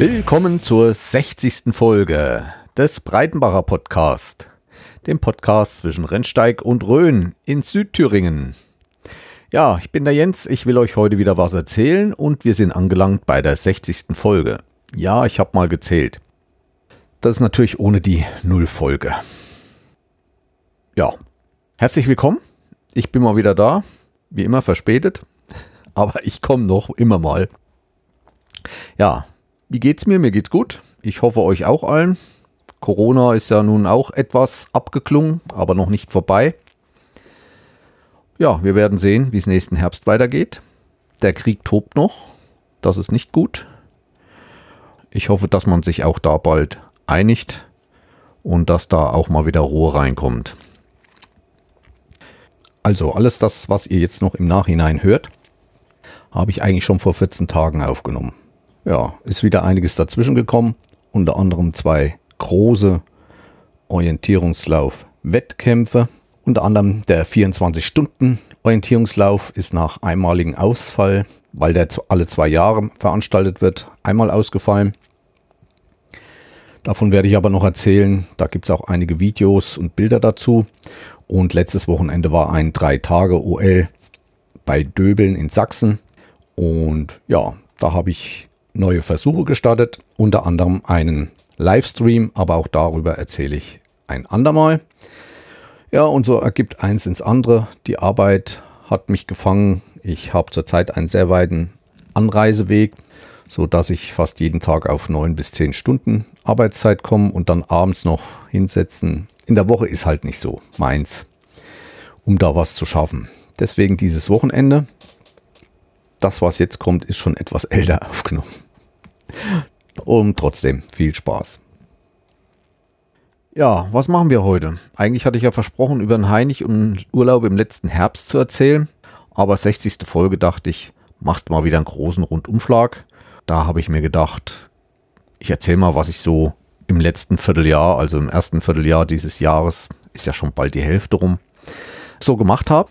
Willkommen zur 60. Folge des Breitenbacher Podcast, dem Podcast zwischen Rennsteig und Rhön in Südthüringen. Ja, ich bin der Jens, ich will euch heute wieder was erzählen und wir sind angelangt bei der 60. Folge. Ja, ich habe mal gezählt. Das ist natürlich ohne die Nullfolge. Ja, herzlich willkommen. Ich bin mal wieder da, wie immer verspätet, aber ich komme noch immer mal. Ja. Wie geht's mir? Mir geht's gut. Ich hoffe euch auch allen. Corona ist ja nun auch etwas abgeklungen, aber noch nicht vorbei. Ja, wir werden sehen, wie es nächsten Herbst weitergeht. Der Krieg tobt noch. Das ist nicht gut. Ich hoffe, dass man sich auch da bald einigt und dass da auch mal wieder Ruhe reinkommt. Also alles das, was ihr jetzt noch im Nachhinein hört, habe ich eigentlich schon vor 14 Tagen aufgenommen. Ja, ist wieder einiges dazwischen gekommen, unter anderem zwei große Orientierungslauf-Wettkämpfe. Unter anderem der 24-Stunden-Orientierungslauf ist nach einmaligem Ausfall, weil der alle 2 Jahre veranstaltet wird, einmal ausgefallen. Davon werde ich aber noch erzählen, da gibt es auch einige Videos und Bilder dazu. Und letztes Wochenende war ein 3-Tage-OL bei Döbeln in Sachsen und ja, da habe ich neue Versuche gestartet, unter anderem einen Livestream, aber auch darüber erzähle ich ein andermal. Ja, und so ergibt eins ins andere. Die Arbeit hat mich gefangen. Ich habe zurzeit einen sehr weiten Anreiseweg, sodass ich fast jeden Tag auf 9 bis 10 Stunden Arbeitszeit komme und dann abends noch hinsetzen. In der Woche ist halt nicht so meins, um da was zu schaffen. Deswegen dieses Wochenende. Das, was jetzt kommt, ist schon etwas älter aufgenommen. Und trotzdem viel Spaß. Ja, was machen wir heute? Eigentlich hatte ich ja versprochen, über den Heinig und Urlaub im letzten Herbst zu erzählen. Aber 60. Folge dachte ich, machst mal wieder einen großen Rundumschlag. Da habe ich mir gedacht, ich erzähle mal, was ich so im letzten Vierteljahr, also im ersten Vierteljahr dieses Jahres, ist ja schon bald die Hälfte rum, so gemacht habe.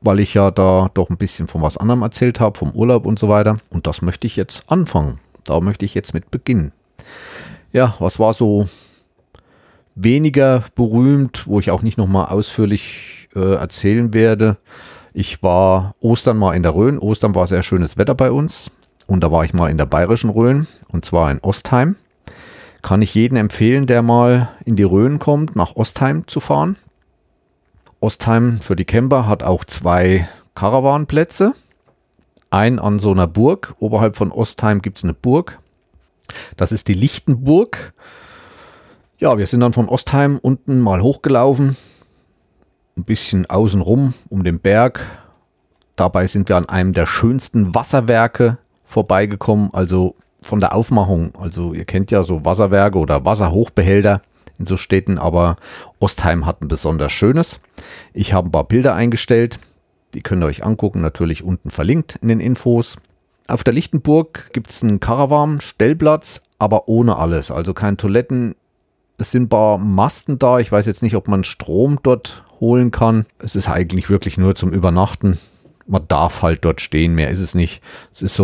Weil ich ja da doch ein bisschen von was anderem erzählt habe, vom Urlaub und so weiter. Und das möchte ich jetzt anfangen. Da möchte ich jetzt mit beginnen. Ja, was war so weniger berühmt, wo ich auch nicht nochmal ausführlich erzählen werde. Ich war Ostern mal in der Rhön. Ostern war sehr schönes Wetter bei uns. Und da war ich mal in der bayerischen Rhön, und zwar in Ostheim. Kann ich jedem empfehlen, der mal in die Rhön kommt, nach Ostheim zu fahren. Ostheim für die Camper hat auch 2 Caravanplätze. Einen an so einer Burg. Oberhalb von Ostheim gibt es eine Burg. Das ist die Lichtenburg. Ja, wir sind dann von Ostheim unten mal hochgelaufen. Ein bisschen außenrum um den Berg. Dabei sind wir an einem der schönsten Wasserwerke vorbeigekommen. Also von der Aufmachung. Also ihr kennt ja so Wasserwerke oder Wasserhochbehälter in so Städten, aber Ostheim hat ein besonders schönes. Ich habe ein paar Bilder eingestellt, die könnt ihr euch angucken, natürlich unten verlinkt in den Infos. Auf der Lichtenburg gibt es einen Caravan-Stellplatz, aber ohne alles, also keine Toiletten. Es sind ein paar Masten da, ich weiß jetzt nicht, ob man Strom dort holen kann. Es ist eigentlich wirklich nur zum Übernachten. Man darf halt dort stehen, mehr ist es nicht. Es ist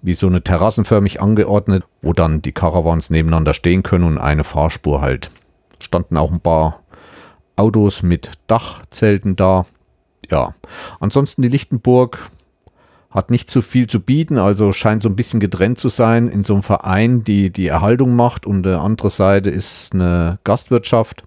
wie so eine terrassenförmig angeordnet, wo dann die Caravans nebeneinander stehen können und eine Fahrspur halt. Standen auch ein paar Autos mit Dachzelten da. Ja, ansonsten die Lichtenburg hat nicht so viel zu bieten, also scheint so ein bisschen getrennt zu sein in so einem Verein, die Erhaltung macht. Und die andere Seite ist eine Gastwirtschaft,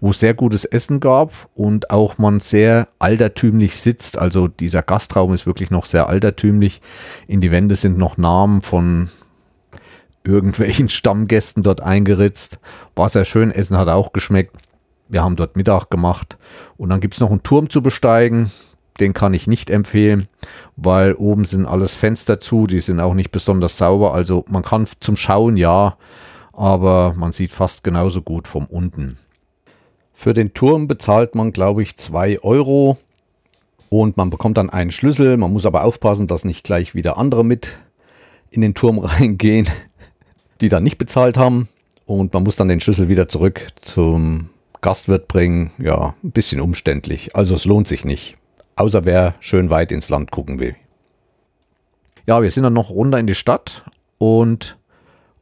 wo es sehr gutes Essen gab und auch man sehr altertümlich sitzt. Also dieser Gastraum ist wirklich noch sehr altertümlich. In die Wände sind noch Namen von irgendwelchen Stammgästen dort eingeritzt. War sehr schön, Essen hat auch geschmeckt. Wir haben dort Mittag gemacht. Und dann gibt es noch einen Turm zu besteigen. Den kann ich nicht empfehlen, weil oben sind alles Fenster zu. Die sind auch nicht besonders sauber. Also man kann zum Schauen ja, aber man sieht fast genauso gut vom unten. Für den Turm bezahlt man, glaube ich, 2 Euro. Und man bekommt dann einen Schlüssel. Man muss aber aufpassen, dass nicht gleich wieder andere mit in den Turm reingehen, die dann nicht bezahlt haben, und man muss dann den Schlüssel wieder zurück zum Gastwirt bringen. Ja, ein bisschen umständlich. Also es lohnt sich nicht, außer wer schön weit ins Land gucken will. Ja, wir sind dann noch runter in die Stadt und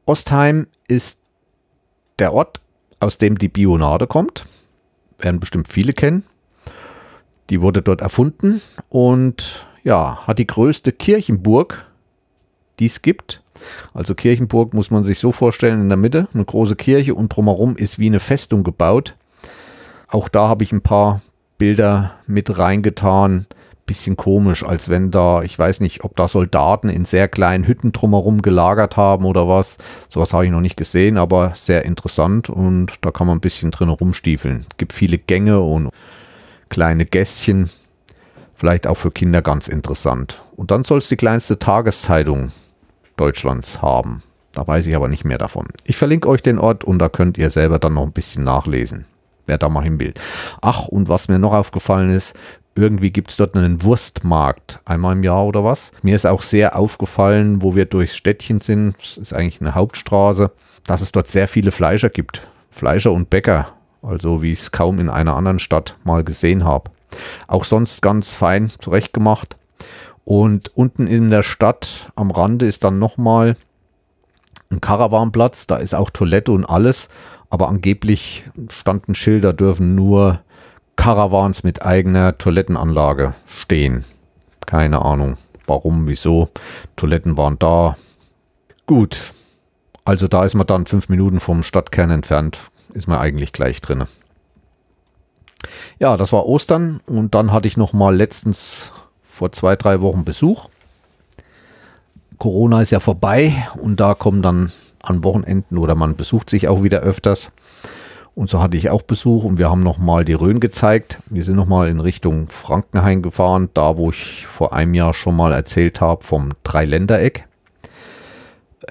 Ostheim ist der Ort, aus dem die Bionade kommt. Werden bestimmt viele kennen. Die wurde dort erfunden und ja, hat die größte Kirchenburg, die es gibt. Also Kirchenburg muss man sich so vorstellen, in der Mitte eine große Kirche und drumherum ist wie eine Festung gebaut. Auch da habe ich ein paar Bilder mit reingetan. Bisschen komisch, als wenn da, ich weiß nicht, ob da Soldaten in sehr kleinen Hütten drumherum gelagert haben oder was. Sowas habe ich noch nicht gesehen, aber sehr interessant und da kann man ein bisschen drin rumstiefeln. Es gibt viele Gänge und kleine Gässchen, vielleicht auch für Kinder ganz interessant. Und dann soll es die kleinste Tageszeitung Deutschlands haben. Da weiß ich aber nicht mehr davon. Ich verlinke euch den Ort und da könnt ihr selber dann noch ein bisschen nachlesen, wer da mal hin will. Ach, und was mir noch aufgefallen ist, irgendwie gibt es dort einen Wurstmarkt, einmal im Jahr oder was. Mir ist auch sehr aufgefallen, wo wir durchs Städtchen sind, das ist eigentlich eine Hauptstraße, dass es dort sehr viele Fleischer gibt. Fleischer und Bäcker, also wie ich es kaum in einer anderen Stadt mal gesehen habe. Auch sonst ganz fein zurechtgemacht. Und unten in der Stadt am Rande ist dann nochmal ein Karawanplatz, da ist auch Toilette und alles. Aber angeblich standen Schilder, dürfen nur Caravans mit eigener Toilettenanlage stehen. Keine Ahnung, warum, wieso. Toiletten waren da. Gut, also da ist man dann 5 Minuten vom Stadtkern entfernt. Ist man eigentlich gleich drin. Ja, das war Ostern und dann hatte ich nochmal letztens vor 2-3 Wochen Besuch. Corona ist ja vorbei und da kommen dann an Wochenenden oder man besucht sich auch wieder öfters. Und so hatte ich auch Besuch und wir haben nochmal die Rhön gezeigt. Wir sind nochmal in Richtung Frankenheim gefahren, da wo ich vor einem Jahr schon mal erzählt habe vom Dreiländereck.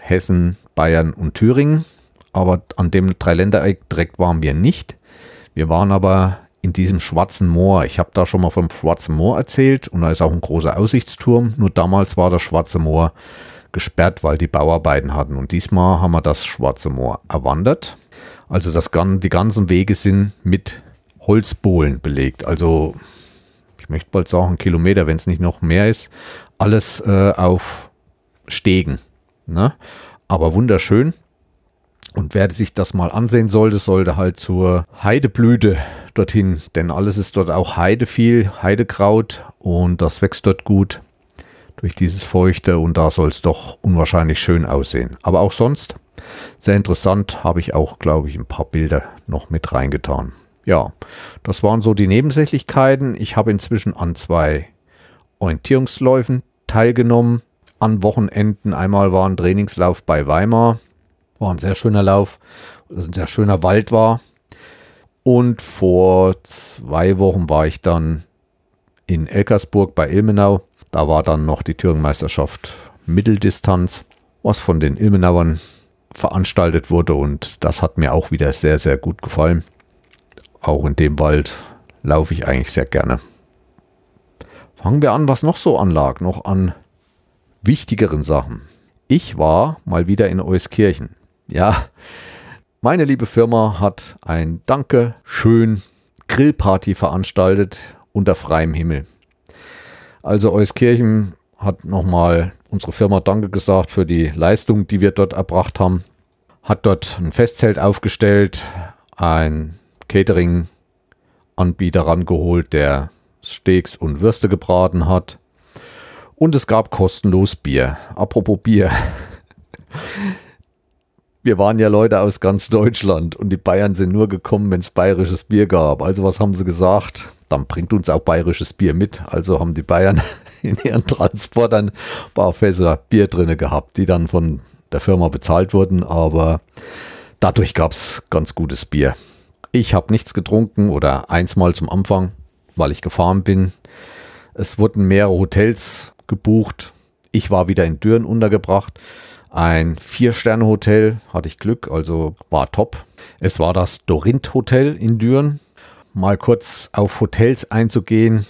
Hessen, Bayern und Thüringen. Aber an dem Dreiländereck direkt waren wir nicht. Wir waren aber in diesem Schwarzen Moor. Ich habe da schon mal vom Schwarzen Moor erzählt und da ist auch ein großer Aussichtsturm. Nur damals war das Schwarze Moor gesperrt, weil die Bauarbeiten hatten. Und diesmal haben wir das Schwarze Moor erwandert. Also die ganzen Wege sind mit Holzbohlen belegt. Also ich möchte bald sagen, Kilometer, wenn es nicht noch mehr ist. Alles auf Stegen. Ne? Aber wunderschön. Und wer sich das mal ansehen sollte, sollte halt zur Heideblüte dorthin. Denn alles ist dort auch Heide viel, Heidekraut. Und das wächst dort gut durch dieses Feuchte. Und da soll es doch unwahrscheinlich schön aussehen. Aber auch sonst sehr interessant, habe ich auch, glaube ich, ein paar Bilder noch mit reingetan. Ja, das waren so die Nebensächlichkeiten. Ich habe inzwischen an 2 Orientierungsläufen teilgenommen. An Wochenenden einmal war ein Trainingslauf bei Weimar. War ein sehr schöner Lauf, das ein sehr schöner Wald war. Und vor 2 Wochen war ich dann in Elkersburg bei Ilmenau. Da war dann noch die Thüringenmeisterschaft Mitteldistanz, was von den Ilmenauern veranstaltet wurde und das hat mir auch wieder sehr, sehr gut gefallen. Auch in dem Wald laufe ich eigentlich sehr gerne. Fangen wir an, was noch so anlag, noch an wichtigeren Sachen. Ich war mal wieder in Euskirchen. Ja, meine liebe Firma hat ein Dankeschön-Grillparty veranstaltet unter freiem Himmel. Also Euskirchen hat nochmal unsere Firma Danke gesagt für die Leistung, die wir dort erbracht haben. Hat dort ein Festzelt aufgestellt, einen Catering-Anbieter rangeholt, der Steaks und Würste gebraten hat. Und es gab kostenlos Bier. Apropos Bier. Wir waren ja Leute aus ganz Deutschland und die Bayern sind nur gekommen, wenn es bayerisches Bier gab. Also was haben sie gesagt? Dann bringt uns auch bayerisches Bier mit. Also haben die Bayern in ihren Transportern ein paar Fässer Bier drin gehabt, die dann von der Firma bezahlt wurden. Aber dadurch gab es ganz gutes Bier. Ich habe nichts getrunken oder einsmal zum Anfang, weil ich gefahren bin. Es wurden mehrere Hotels gebucht. Ich war wieder in Düren untergebracht. Ein 4-Sterne-Hotel, hatte ich Glück, also war top. Es war das Dorint Hotel in Düren. Mal kurz auf Hotels einzugehen.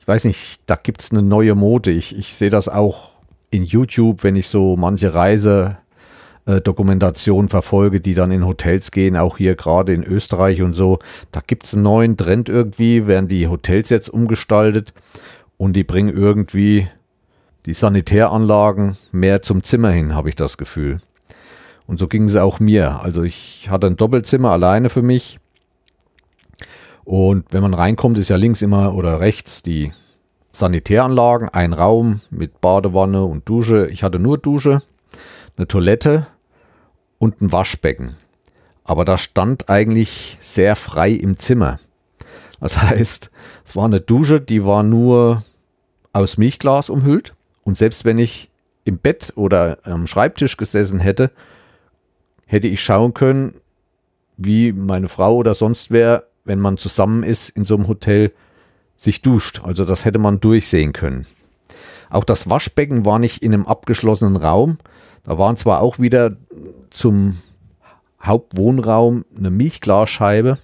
Ich weiß nicht, da gibt es eine neue Mode. Ich sehe das auch in YouTube, wenn ich so manche Reisedokumentationen verfolge, die dann in Hotels gehen, auch hier gerade in Österreich und so. Da gibt es einen neuen Trend irgendwie, werden die Hotels jetzt umgestaltet und die bringen irgendwie die Sanitäranlagen mehr zum Zimmer hin, habe ich das Gefühl. Und so ging es auch mir. Also ich hatte ein Doppelzimmer alleine für mich. Und wenn man reinkommt, ist ja links immer oder rechts die Sanitäranlagen, ein Raum mit Badewanne und Dusche. Ich hatte nur Dusche, eine Toilette und ein Waschbecken. Aber da stand eigentlich sehr frei im Zimmer. Das heißt, es war eine Dusche, die war nur aus Milchglas umhüllt. Und selbst wenn ich im Bett oder am Schreibtisch gesessen hätte, hätte ich schauen können, wie meine Frau oder sonst wer, wenn man zusammen ist in so einem Hotel, sich duscht. Also das hätte man durchsehen können. Auch das Waschbecken war nicht in einem abgeschlossenen Raum. Da waren zwar auch wieder zum Hauptwohnraum eine Milchglasscheibe,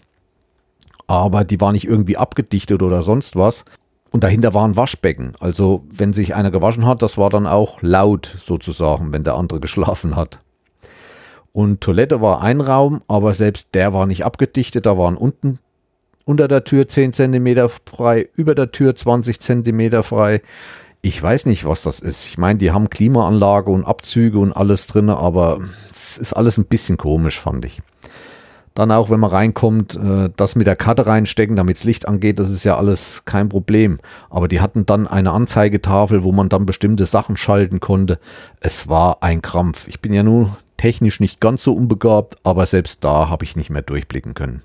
aber die war nicht irgendwie abgedichtet oder sonst was. Und dahinter war ein Waschbecken. Also wenn sich einer gewaschen hat, das war dann auch laut sozusagen, wenn der andere geschlafen hat. Und Toilette war ein Raum, aber selbst der war nicht abgedichtet. Da waren unten unter der Tür 10 cm frei, über der Tür 20 cm frei. Ich weiß nicht, was das ist. Ich meine, die haben Klimaanlage und Abzüge und alles drin, aber es ist alles ein bisschen komisch, fand ich. Dann auch, wenn man reinkommt, das mit der Karte reinstecken, damit das Licht angeht, das ist ja alles kein Problem. Aber die hatten dann eine Anzeigetafel, wo man dann bestimmte Sachen schalten konnte. Es war ein Krampf. Ich bin ja nur technisch nicht ganz so unbegabt, aber selbst da habe ich nicht mehr durchblicken können.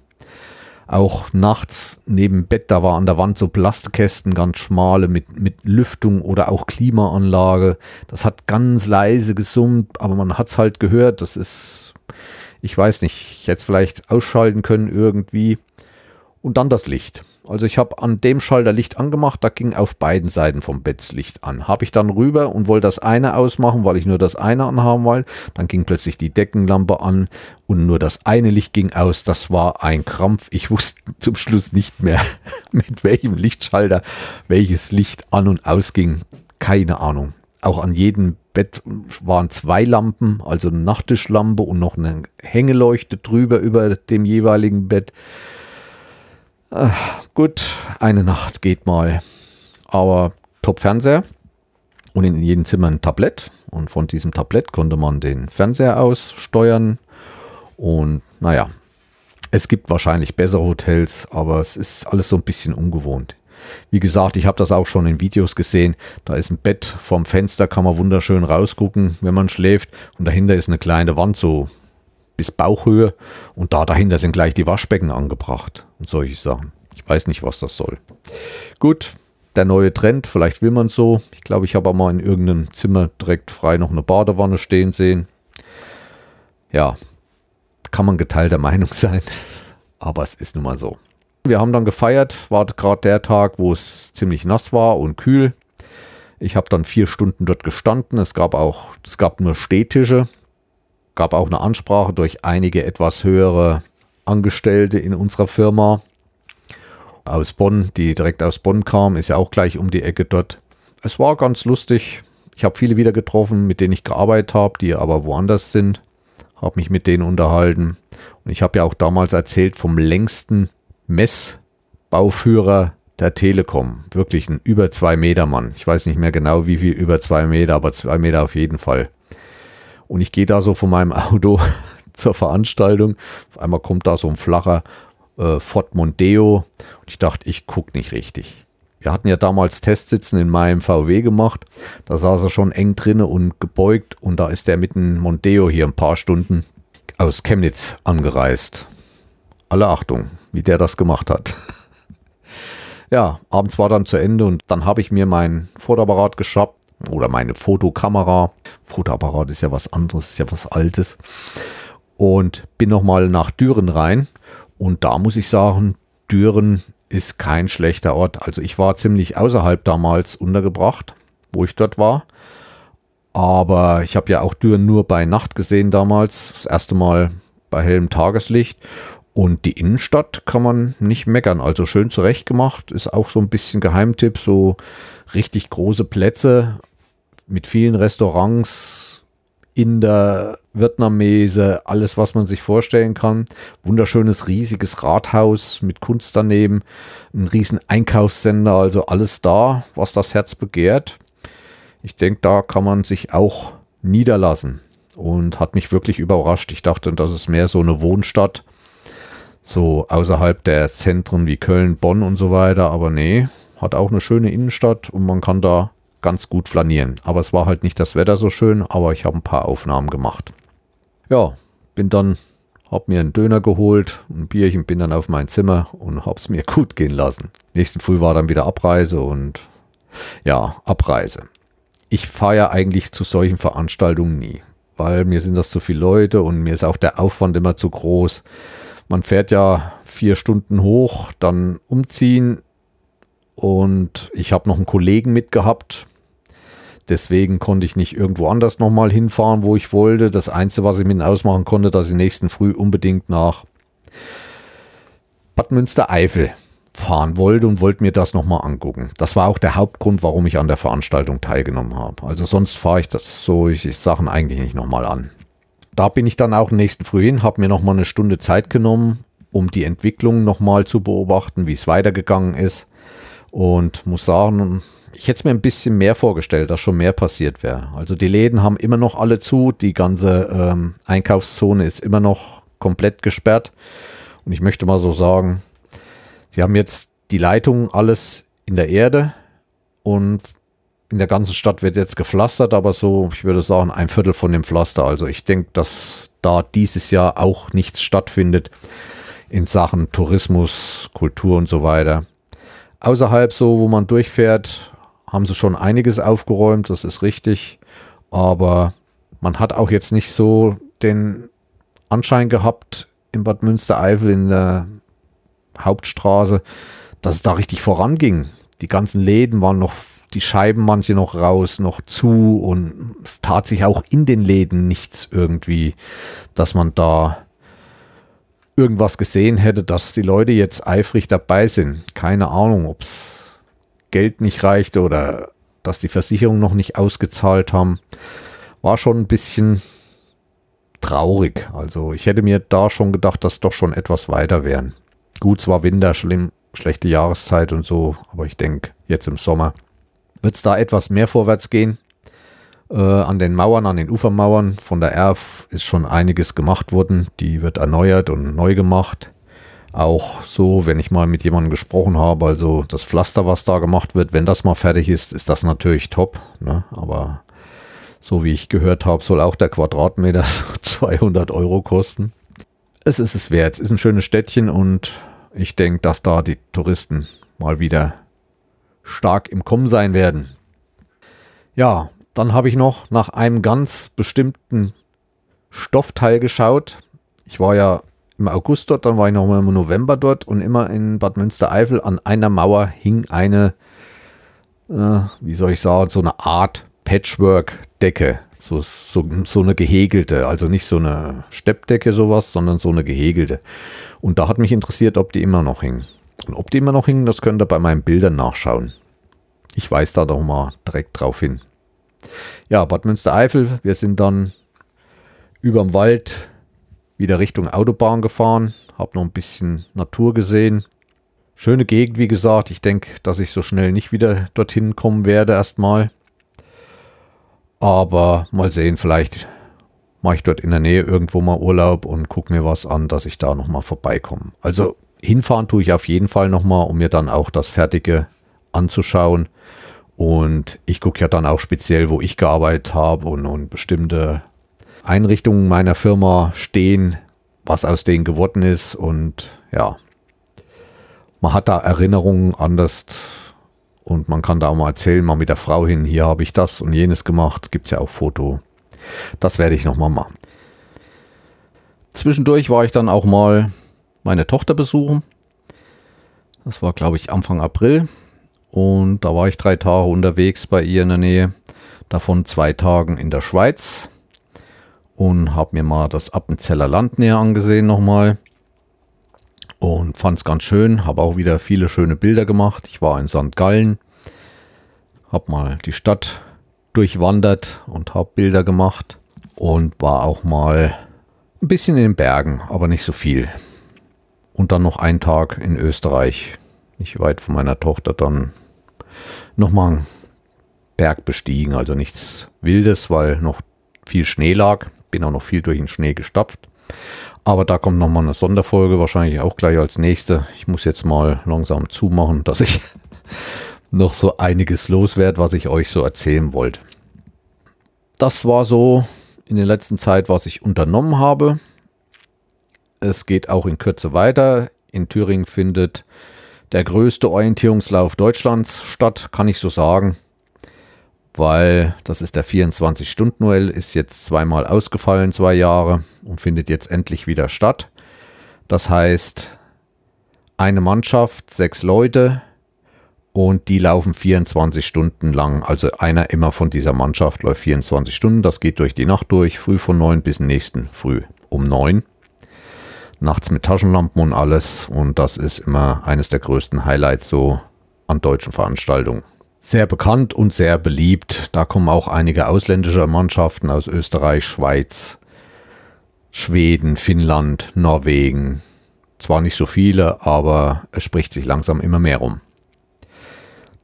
Auch nachts neben Bett, da war an der Wand so Plastkästen, ganz schmale, mit Lüftung oder auch Klimaanlage. Das hat ganz leise gesummt, aber man hat es halt gehört. Das ist, ich weiß nicht, jetzt vielleicht ausschalten können irgendwie. Und dann das Licht. Also ich habe an dem Schalter Licht angemacht, da ging auf beiden Seiten vom Bett Licht an. Habe ich dann rüber und wollte das eine ausmachen, weil ich nur das eine anhaben wollte. Dann ging plötzlich die Deckenlampe an und nur das eine Licht ging aus. Das war ein Krampf. Ich wusste zum Schluss nicht mehr, mit welchem Lichtschalter welches Licht an und ausging. Keine Ahnung. Auch an jedem Bett waren 2 Lampen, also eine Nachttischlampe und noch eine Hängeleuchte drüber über dem jeweiligen Bett. Ach, gut, eine Nacht geht mal, aber Top-Fernseher und in jedem Zimmer ein Tablett und von diesem Tablett konnte man den Fernseher aussteuern und naja, es gibt wahrscheinlich bessere Hotels, aber es ist alles so ein bisschen ungewohnt. Wie gesagt, ich habe das auch schon in Videos gesehen, da ist ein Bett, vom Fenster kann man wunderschön rausgucken, wenn man schläft und dahinter ist eine kleine Wand so bis Bauchhöhe und dahinter sind gleich die Waschbecken angebracht und solche Sachen. Ich weiß nicht, was das soll. Gut, der neue Trend, vielleicht will man so. Ich glaube, ich habe auch mal in irgendeinem Zimmer direkt frei noch eine Badewanne stehen sehen. Ja, kann man geteilter Meinung sein, aber es ist nun mal so. Wir haben dann gefeiert, war gerade der Tag, wo es ziemlich nass war und kühl. Ich habe dann 4 Stunden dort gestanden. Es gab nur Stehtische. Gab auch eine Ansprache durch einige etwas höhere Angestellte in unserer Firma aus Bonn, die direkt aus Bonn kamen, ist ja auch gleich um die Ecke dort. Es war ganz lustig. Ich habe viele wieder getroffen, mit denen ich gearbeitet habe, die aber woanders sind. Habe mich mit denen unterhalten. Und ich habe ja auch damals erzählt vom längsten Messbauführer der Telekom. Wirklich ein über 2 Meter Mann. Ich weiß nicht mehr genau, wie viel über 2 Meter, aber 2 Meter auf jeden Fall. Und ich gehe da so von meinem Auto zur Veranstaltung. Auf einmal kommt da so ein flacher Ford Mondeo. Und ich dachte, ich gucke nicht richtig. Wir hatten ja damals Testsitzen in meinem VW gemacht. Da saß er schon eng drinne und gebeugt. Und da ist der mit dem Mondeo hier ein paar Stunden aus Chemnitz angereist. Alle Achtung, wie der das gemacht hat. Ja, abends war dann zu Ende. Und dann habe ich mir mein Fotoapparat geschnappt. Oder meine Fotokamera. Fotoapparat ist ja was anderes, ist ja was Altes. Und bin nochmal nach Düren rein. Und da muss ich sagen, Düren ist kein schlechter Ort. Also ich war ziemlich außerhalb damals untergebracht, wo ich dort war. Aber ich habe ja auch Düren nur bei Nacht gesehen damals. Das erste Mal bei hellem Tageslicht. Und die Innenstadt kann man nicht meckern. Also schön zurecht gemacht. Ist auch so ein bisschen Geheimtipp. So richtig große Plätze mit vielen Restaurants, Inder, Vietnamese, alles, was man sich vorstellen kann. Wunderschönes, riesiges Rathaus mit Kunst daneben. Ein riesen Einkaufssender. Also alles da, was das Herz begehrt. Ich denke, da kann man sich auch niederlassen. und hat mich wirklich überrascht. Ich dachte, das ist mehr so eine Wohnstadt, so außerhalb der Zentren wie Köln, Bonn und so weiter. Aber nee, hat auch eine schöne Innenstadt und man kann da ganz gut flanieren. Aber es war halt nicht das Wetter so schön, aber ich habe ein paar Aufnahmen gemacht. Ja, hab mir einen Döner geholt, ein Bierchen, bin dann auf mein Zimmer und hab's mir gut gehen lassen. Nächsten Früh war dann wieder Abreise und ja, Abreise. Ich fahre ja eigentlich zu solchen Veranstaltungen nie, weil mir sind das zu viele Leute und mir ist auch der Aufwand immer zu groß. Man fährt ja 4 Stunden hoch, dann umziehen und ich habe noch einen Kollegen mitgehabt. Deswegen konnte ich nicht irgendwo anders nochmal hinfahren, wo ich wollte. Das Einzige, was ich mit ausmachen konnte, dass ich nächsten Früh unbedingt nach Bad Münstereifel fahren wollte und wollte mir das nochmal angucken. Das war auch der Hauptgrund, warum ich an der Veranstaltung teilgenommen habe. Also sonst fahre ich das solche Sachen eigentlich nicht nochmal an. Da bin ich dann auch nächsten Früh hin, habe mir nochmal eine Stunde Zeit genommen, um die Entwicklung nochmal zu beobachten, wie es weitergegangen ist. Und muss sagen, ich hätte es mir ein bisschen mehr vorgestellt, dass schon mehr passiert wäre. Also die Läden haben immer noch alle zu, die ganze Einkaufszone ist immer noch komplett gesperrt. Und ich möchte mal so sagen, sie haben jetzt die Leitungen alles in der Erde und in der ganzen Stadt wird jetzt gepflastert, aber so, ich würde sagen, 1/4 von dem Pflaster. Also ich denke, dass da dieses Jahr auch nichts stattfindet in Sachen Tourismus, Kultur und so weiter. Außerhalb so, wo man durchfährt, haben sie schon einiges aufgeräumt, das ist richtig, aber man hat auch jetzt nicht so den Anschein gehabt in Bad Münstereifel in der Hauptstraße, dass es da richtig voranging. Die ganzen Läden waren noch, die Scheiben manche noch raus, noch zu und es tat sich auch in den Läden nichts irgendwie, dass man da irgendwas gesehen hätte, dass die Leute jetzt eifrig dabei sind. Keine Ahnung, ob es Geld nicht reichte oder dass die Versicherung noch nicht ausgezahlt haben. War schon ein bisschen traurig. Also ich hätte mir da schon gedacht, dass doch schon etwas weiter wären. Gut, zwar Winter, schlimm, schlechte Jahreszeit und so, aber ich denke, jetzt im Sommer wird es da etwas mehr vorwärts gehen. An den Mauern, an den Ufermauern von der Erf ist schon einiges gemacht worden. Die wird erneuert und neu gemacht. Auch so, wenn ich mal mit jemandem gesprochen habe, also das Pflaster, was da gemacht wird, wenn das mal fertig ist, ist das natürlich top. Ne? Aber so wie ich gehört habe, soll auch der Quadratmeter so 200 € kosten. Es ist es wert. Es ist ein schönes Städtchen und ich denke, dass da die Touristen mal wieder stark im Kommen sein werden. Ja, dann habe ich noch nach einem ganz bestimmten Stoffteil geschaut. Ich war ja im August dort, dann war ich nochmal im November dort und immer in Bad Münstereifel an einer Mauer hing eine, wie soll ich sagen, so eine Art Patchwork-Decke. So eine gehäkelte, also nicht so eine Steppdecke sowas, sondern so eine gehäkelte. Und da hat mich interessiert, ob die immer noch hing. Und ob die immer noch hingen, das könnt ihr bei meinen Bildern nachschauen. Ich weise da doch mal direkt drauf hin. Ja, Bad Münstereifel, wir sind dann überm Wald wieder Richtung Autobahn gefahren, habe noch ein bisschen Natur gesehen. Schöne Gegend, wie gesagt, ich denke, dass ich so schnell nicht wieder dorthin kommen werde erstmal. Aber mal sehen, vielleicht mache ich dort in der Nähe irgendwo mal Urlaub und gucke mir was an, dass ich da nochmal vorbeikomme. Also hinfahren tue ich auf jeden Fall nochmal, um mir dann auch das Fertige anzuschauen. Und ich gucke ja dann auch speziell, wo ich gearbeitet habe und bestimmte Einrichtungen meiner Firma stehen, was aus denen geworden ist. Und ja, man hat da Erinnerungen anders und man kann da auch mal erzählen, mal mit der Frau hin, hier habe ich das und jenes gemacht, gibt es ja auch Foto. Das werde ich nochmal machen. Zwischendurch war ich dann auch mal meine Tochter besuchen. Das war, glaube ich, Anfang April. Und da war ich 3 Tage unterwegs bei ihr in der Nähe, davon 2 Tagen in der Schweiz und habe mir mal das Appenzeller Land näher angesehen nochmal und fand es ganz schön, habe auch wieder viele schöne Bilder gemacht. Ich war in St. Gallen, habe mal die Stadt durchwandert und habe Bilder gemacht und war auch mal ein bisschen in den Bergen, aber nicht so viel. Und dann noch 1 Tag in Österreich. Nicht weit von meiner Tochter dann nochmal einen Berg bestiegen. Also nichts Wildes, weil noch viel Schnee lag. bin auch noch viel durch den Schnee gestapft. Aber da kommt nochmal eine Sonderfolge, wahrscheinlich auch gleich als nächste. Ich muss jetzt mal langsam zumachen, dass ich noch so einiges loswerde, was ich euch so erzählen wollte. Das war so in der letzten Zeit, was ich unternommen habe. Es geht auch in Kürze weiter. In Thüringen findet der größte Orientierungslauf Deutschlands statt, kann ich so sagen. Weil das ist der 24-Stunden-Duell, ist jetzt zweimal ausgefallen, 2 Jahre, und findet jetzt endlich wieder statt. Das heißt, eine Mannschaft, 6 Leute, und die laufen 24 Stunden lang. Also einer immer von dieser Mannschaft läuft 24 Stunden. Das geht durch die Nacht durch, früh von 9 bis nächsten früh um 9. Nachts mit Taschenlampen und alles. Und das ist immer eines der größten Highlights so an deutschen Veranstaltungen. Sehr bekannt und sehr beliebt. Da kommen auch einige ausländische Mannschaften aus Österreich, Schweiz, Schweden, Finnland, Norwegen. Zwar nicht so viele, aber es spricht sich langsam immer mehr rum.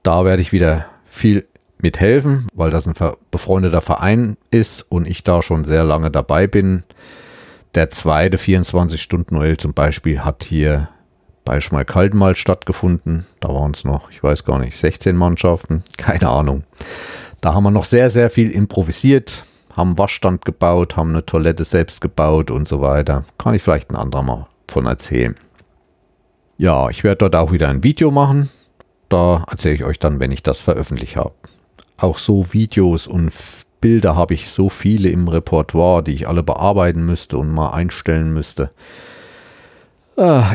Da werde ich wieder viel mithelfen, weil das ein befreundeter Verein ist und ich da schon sehr lange dabei bin. Der zweite 24-Stunden-Duell zum Beispiel hat hier bei Schmalkalden mal stattgefunden. Da waren es noch, ich weiß gar nicht, 16 Mannschaften. Keine Ahnung. Da haben wir noch sehr, sehr viel improvisiert, haben Waschstand gebaut, haben eine Toilette selbst gebaut und so weiter. Kann ich vielleicht ein andermal von erzählen. Ja, ich werde dort auch wieder ein Video machen. Da erzähle ich euch dann, wenn ich das veröffentlicht habe. Auch so Videos und Bilder habe ich so viele im Repertoire, die ich alle bearbeiten müsste und mal einstellen müsste.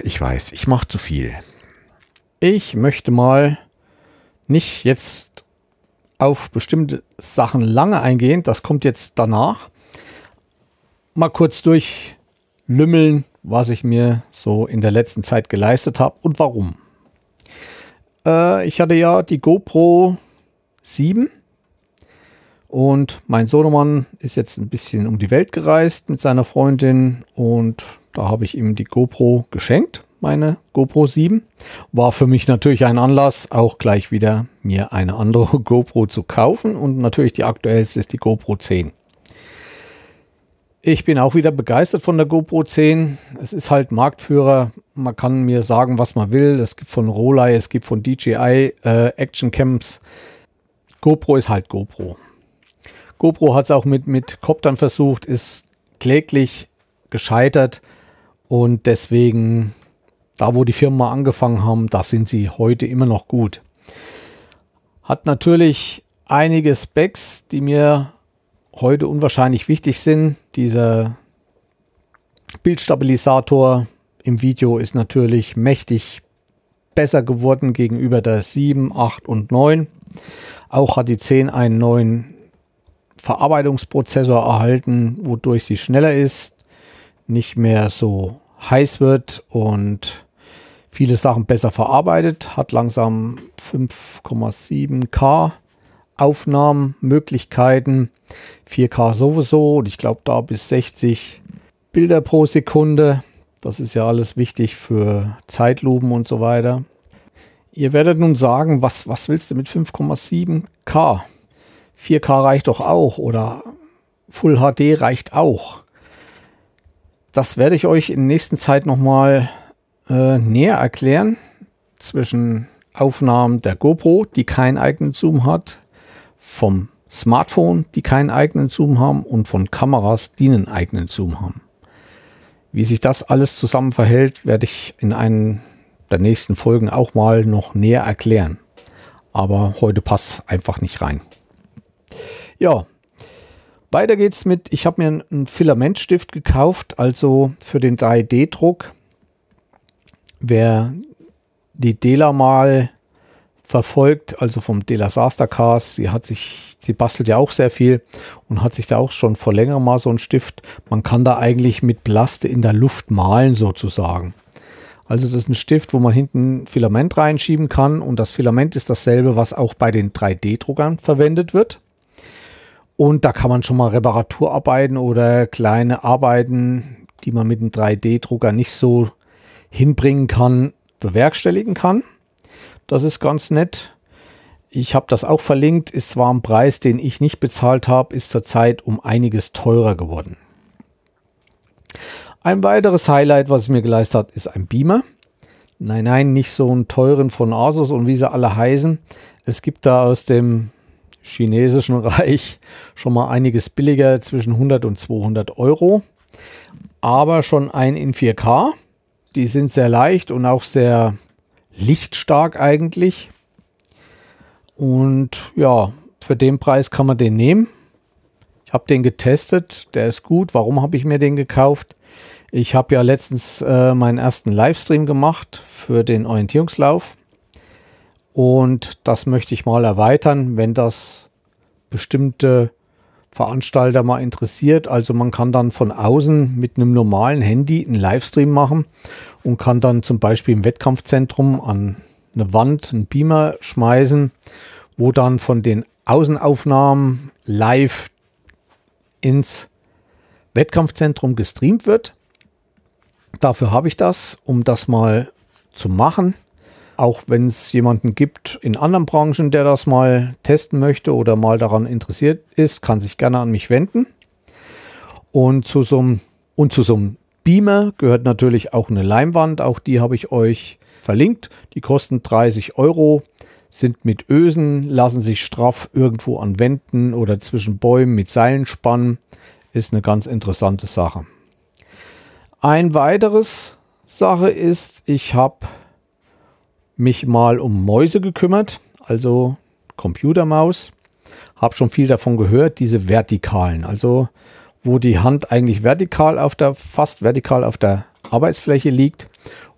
Ich weiß, ich mache zu viel. Ich möchte mal nicht jetzt auf bestimmte Sachen lange eingehen. Das kommt jetzt danach. Mal kurz durchlümmeln, was ich mir so in der letzten Zeit geleistet habe und warum. Ich hatte ja die GoPro 7 und mein Sohnemann ist jetzt ein bisschen um die Welt gereist mit seiner Freundin und da habe ich ihm die GoPro geschenkt, meine GoPro 7. War für mich natürlich ein Anlass, auch gleich wieder mir eine andere GoPro zu kaufen und natürlich die aktuellste ist die GoPro 10. Ich bin auch wieder begeistert von der GoPro 10. Es ist halt Marktführer. Man kann mir sagen, was man will. Es gibt von Rolei, es gibt von DJI Actioncams. GoPro ist halt GoPro. GoPro hat es auch mit Koptern versucht, ist kläglich gescheitert. Und deswegen, da wo die Firmen mal angefangen haben, da sind sie heute immer noch gut. Hat natürlich einige Specs, die mir heute unwahrscheinlich wichtig sind. Dieser Bildstabilisator im Video ist natürlich mächtig besser geworden gegenüber der 7, 8 und 9. Auch hat die 10 einen neuen Verarbeitungsprozessor erhalten, wodurch sie schneller ist, nicht mehr so heiß wird und viele Sachen besser verarbeitet. Hat langsam 5,7K. Aufnahmenmöglichkeiten, 4K sowieso und ich glaube da bis 60 Bilder pro Sekunde. Das ist ja alles wichtig für Zeitlupen und so weiter. Ihr werdet nun sagen, was willst du mit 5,7K? 4K reicht doch auch oder Full HD reicht auch. Das werde ich euch in der nächsten Zeit nochmal näher erklären. Zwischen Aufnahmen der GoPro, die keinen eigenen Zoom hat, vom Smartphone, die keinen eigenen Zoom haben und von Kameras, die einen eigenen Zoom haben. Wie sich das alles zusammen verhält, werde ich in einer der nächsten Folgen auch mal noch näher erklären. Aber heute passt einfach nicht rein. Ja, weiter geht's mit, ich habe mir einen Filamentstift gekauft, also für den 3D-Druck. Wer die Dela mal verfolgt, also vom Delasastercast. Sie bastelt ja auch sehr viel und hat sich da auch schon vor längerem mal so einen Stift. Man kann da eigentlich mit Blaste in der Luft malen sozusagen. Also das ist ein Stift, wo man hinten Filament reinschieben kann und das Filament ist dasselbe, was auch bei den 3D-Druckern verwendet wird. Und da kann man schon mal Reparaturarbeiten oder kleine Arbeiten, die man mit dem 3D-Drucker nicht so hinbringen kann, bewerkstelligen kann. Das ist ganz nett. Ich habe das auch verlinkt. Ist zwar ein Preis, den ich nicht bezahlt habe, ist zurzeit um einiges teurer geworden. Ein weiteres Highlight, was es mir geleistet hat, ist ein Beamer. Nein, nicht so einen teuren von Asus und wie sie alle heißen. Es gibt da aus dem chinesischen Reich schon mal einiges billiger, zwischen 100 und 200 Euro. Aber schon ein in 4K. Die sind sehr leicht und auch sehr lichtstark eigentlich. Und ja, für den Preis kann man den nehmen. Ich habe den getestet, der ist gut. Warum habe ich mir den gekauft? Ich habe ja letztens meinen ersten Livestream gemacht für den Orientierungslauf. Und das möchte ich mal erweitern, wenn das bestimmte Veranstalter mal interessiert. Also man kann dann von außen mit einem normalen Handy einen Livestream machen und kann dann zum Beispiel im Wettkampfzentrum an eine Wand einen Beamer schmeißen, wo dann von den Außenaufnahmen live ins Wettkampfzentrum gestreamt wird. Dafür habe ich das, um das mal zu machen. Auch wenn es jemanden gibt in anderen Branchen, der das mal testen möchte oder mal daran interessiert ist, kann sich gerne an mich wenden. Und zu so einem Beamer gehört natürlich auch eine Leinwand. Auch die habe ich euch verlinkt. Die kosten 30 Euro, sind mit Ösen, lassen sich straff irgendwo an Wänden oder zwischen Bäumen mit Seilen spannen. Ist eine ganz interessante Sache. Ein weiteres Sache ist, ich habe mich mal um Mäuse gekümmert, also Computermaus. Habe schon viel davon gehört, diese vertikalen, also wo die Hand eigentlich fast vertikal auf der Arbeitsfläche liegt.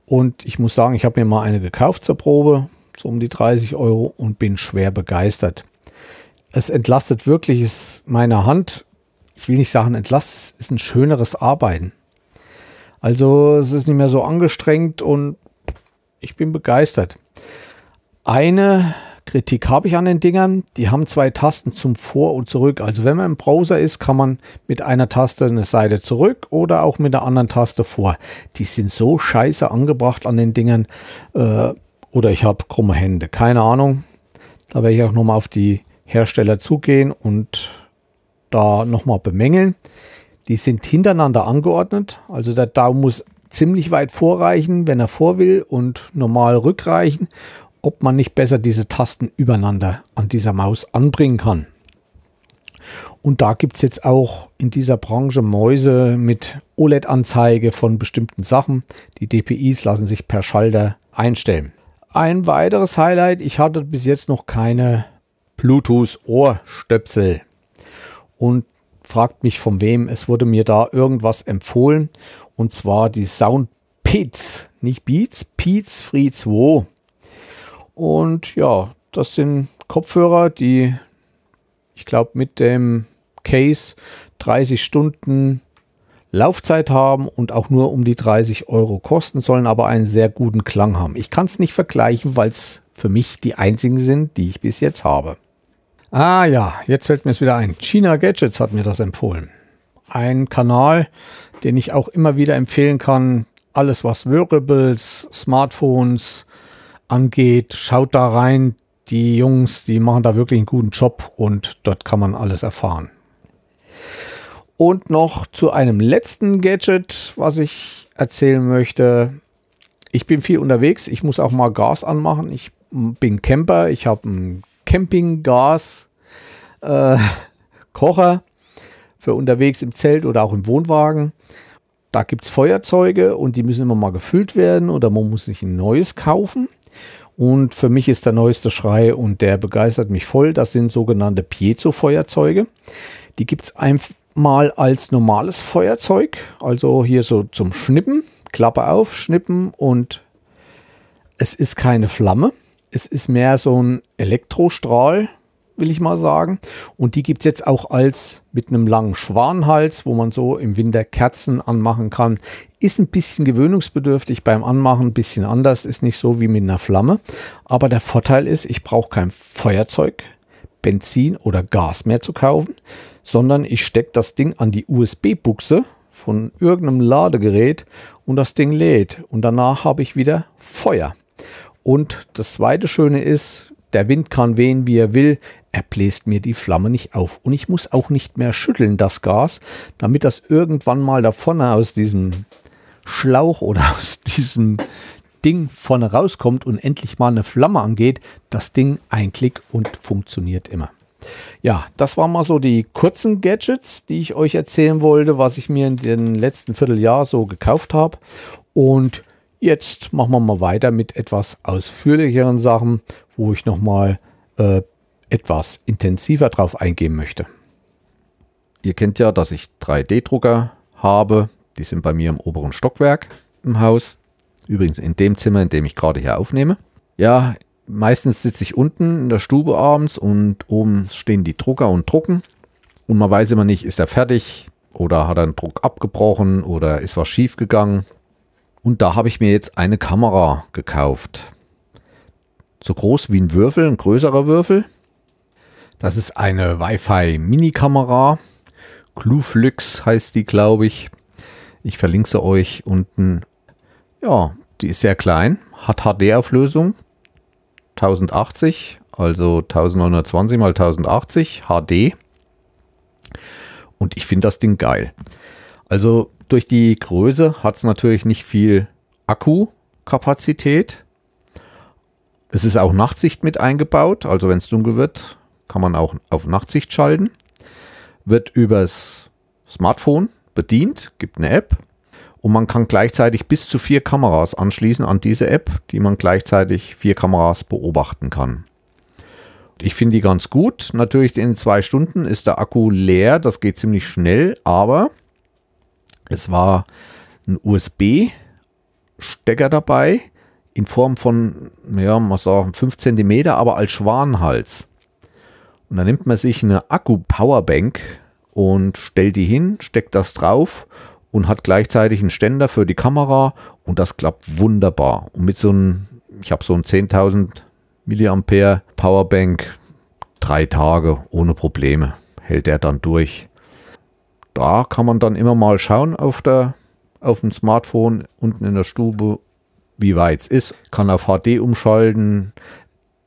Und ich muss sagen, ich habe mir mal eine gekauft zur Probe, so um die 30 Euro und bin schwer begeistert. Es entlastet wirklich meine Hand. Ich will nicht sagen entlastet, es ist ein schöneres Arbeiten. Also es ist nicht mehr so angestrengt und ich bin begeistert. Eine Kritik habe ich an den Dingern. Die haben zwei Tasten zum Vor- und Zurück. Also wenn man im Browser ist, kann man mit einer Taste eine Seite zurück oder auch mit der anderen Taste vor. Die sind so scheiße angebracht an den Dingern. Oder ich habe krumme Hände. Keine Ahnung. Da werde ich auch nochmal auf die Hersteller zugehen und da nochmal bemängeln. Die sind hintereinander angeordnet. Also der Daumen muss ziemlich weit vorreichen, wenn er vor will, und normal rückreichen, ob man nicht besser diese Tasten übereinander an dieser Maus anbringen kann. Und da gibt es jetzt auch in dieser Branche Mäuse mit OLED-Anzeige von bestimmten Sachen. Die DPIs lassen sich per Schalter einstellen. Ein weiteres Highlight, ich hatte bis jetzt noch keine Bluetooth-Ohrstöpsel. Und fragt mich von wem, es wurde mir da irgendwas empfohlen. Und zwar die Sound Peats, nicht Beats, Peats Free 2. Und ja, das sind Kopfhörer, die, ich glaube, mit dem Case 30 Stunden Laufzeit haben und auch nur um die 30 Euro kosten, sollen aber einen sehr guten Klang haben. Ich kann es nicht vergleichen, weil es für mich die einzigen sind, die ich bis jetzt habe. Ah ja, jetzt fällt mir es wieder ein. China Gadgets hat mir das empfohlen. Ein Kanal, den ich auch immer wieder empfehlen kann. Alles, was Wearables, Smartphones angeht, schaut da rein. Die Jungs, die machen da wirklich einen guten Job und dort kann man alles erfahren. Und noch zu einem letzten Gadget, was ich erzählen möchte. Ich bin viel unterwegs. Ich muss auch mal Gas anmachen. Ich bin Camper. Ich habe einen Campinggas-Kocher. Für unterwegs im Zelt oder auch im Wohnwagen. Da gibt es Feuerzeuge und die müssen immer mal gefüllt werden oder man muss sich ein neues kaufen. Und für mich ist der neueste Schrei und der begeistert mich voll. Das sind sogenannte Piezo-Feuerzeuge. Die gibt es einmal als normales Feuerzeug. Also hier so zum Schnippen, Klappe auf, Schnippen und es ist keine Flamme. Es ist mehr so ein Elektrostrahl, will ich mal sagen. Und die gibt es jetzt auch als mit einem langen Schwanhals, wo man so im Winter Kerzen anmachen kann. Ist ein bisschen gewöhnungsbedürftig beim Anmachen, ein bisschen anders, ist nicht so wie mit einer Flamme. Aber der Vorteil ist, ich brauche kein Feuerzeug, Benzin oder Gas mehr zu kaufen, sondern ich stecke das Ding an die USB-Buchse von irgendeinem Ladegerät und das Ding lädt. Und danach habe ich wieder Feuer. Und das zweite Schöne ist, der Wind kann wehen, wie er will, er bläst mir die Flamme nicht auf. Und ich muss auch nicht mehr schütteln, das Gas, damit das irgendwann mal da vorne aus diesem Schlauch oder aus diesem Ding vorne rauskommt und endlich mal eine Flamme angeht. Das Ding, ein Klick und funktioniert immer. Ja, das waren mal so die kurzen Gadgets, die ich euch erzählen wollte, was ich mir in den letzten Vierteljahr so gekauft habe. Und jetzt machen wir mal weiter mit etwas ausführlicheren Sachen, wo ich nochmal etwas intensiver drauf eingehen möchte. Ihr kennt ja, dass ich 3D-Drucker habe. Die sind bei mir im oberen Stockwerk im Haus. Übrigens in dem Zimmer, in dem ich gerade hier aufnehme. Ja, meistens sitze ich unten in der Stube abends und oben stehen die Drucker und drucken. Und man weiß immer nicht, ist er fertig oder hat er einen Druck abgebrochen oder ist was schief gegangen. Und da habe ich mir jetzt eine Kamera gekauft. So groß wie ein Würfel, ein größerer Würfel. Das ist eine Wi-Fi-Mini-Kamera. Kluflux heißt die, glaube ich. Ich verlinke sie euch unten. Ja, die ist sehr klein, hat HD-Auflösung. 1080, also 1920 x 1080 HD. Und ich finde das Ding geil. Also durch die Größe hat es natürlich nicht viel Akkukapazität. Es ist auch Nachtsicht mit eingebaut. Also wenn es dunkel wird, kann man auch auf Nachtsicht schalten. Wird übers Smartphone bedient, gibt eine App. Und man kann gleichzeitig bis zu 4 Kameras anschließen an diese App, die man gleichzeitig 4 Kameras beobachten kann. Ich finde die ganz gut. Natürlich in 2 Stunden ist der Akku leer. Das geht ziemlich schnell, aber es war ein USB-Stecker dabei in Form von, ja, man sagt 5 cm, aber als Schwanenhals. Und dann nimmt man sich eine Akku-Powerbank und stellt die hin, steckt das drauf und hat gleichzeitig einen Ständer für die Kamera und das klappt wunderbar. Und mit so einem, ich habe so einen 10.000 mAh Powerbank, 3 Tage ohne Probleme, hält der dann durch. Da kann man dann immer mal schauen auf dem Smartphone unten in der Stube, wie weit es ist. Kann auf HD umschalten.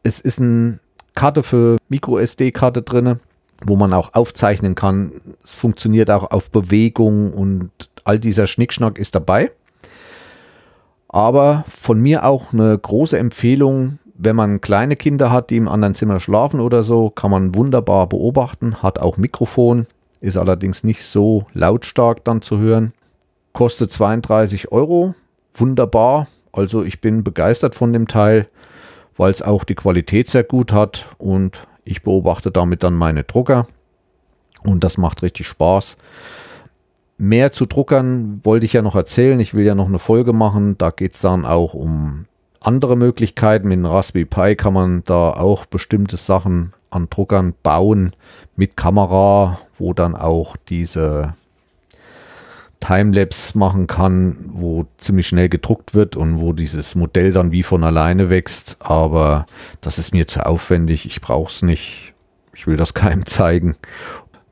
Es ist eine Karte für Micro-SD-Karte drin, wo man auch aufzeichnen kann. Es funktioniert auch auf Bewegung und all dieser Schnickschnack ist dabei. Aber von mir auch eine große Empfehlung, wenn man kleine Kinder hat, die im anderen Zimmer schlafen oder so, kann man wunderbar beobachten, hat auch Mikrofon, ist allerdings nicht so lautstark dann zu hören. Kostet 32 €, wunderbar. Also ich bin begeistert von dem Teil, weil es auch die Qualität sehr gut hat und ich beobachte damit dann meine Drucker und das macht richtig Spaß. Mehr zu Druckern wollte ich ja noch erzählen. Ich will ja noch eine Folge machen. Da geht es dann auch um andere Möglichkeiten. Mit dem Raspberry Pi kann man da auch bestimmte Sachen an Druckern bauen mit Kamera, wo dann auch diese Timelapse machen kann, wo ziemlich schnell gedruckt wird und wo dieses Modell dann wie von alleine wächst, aber das ist mir zu aufwendig, ich brauche es nicht, ich will das keinem zeigen.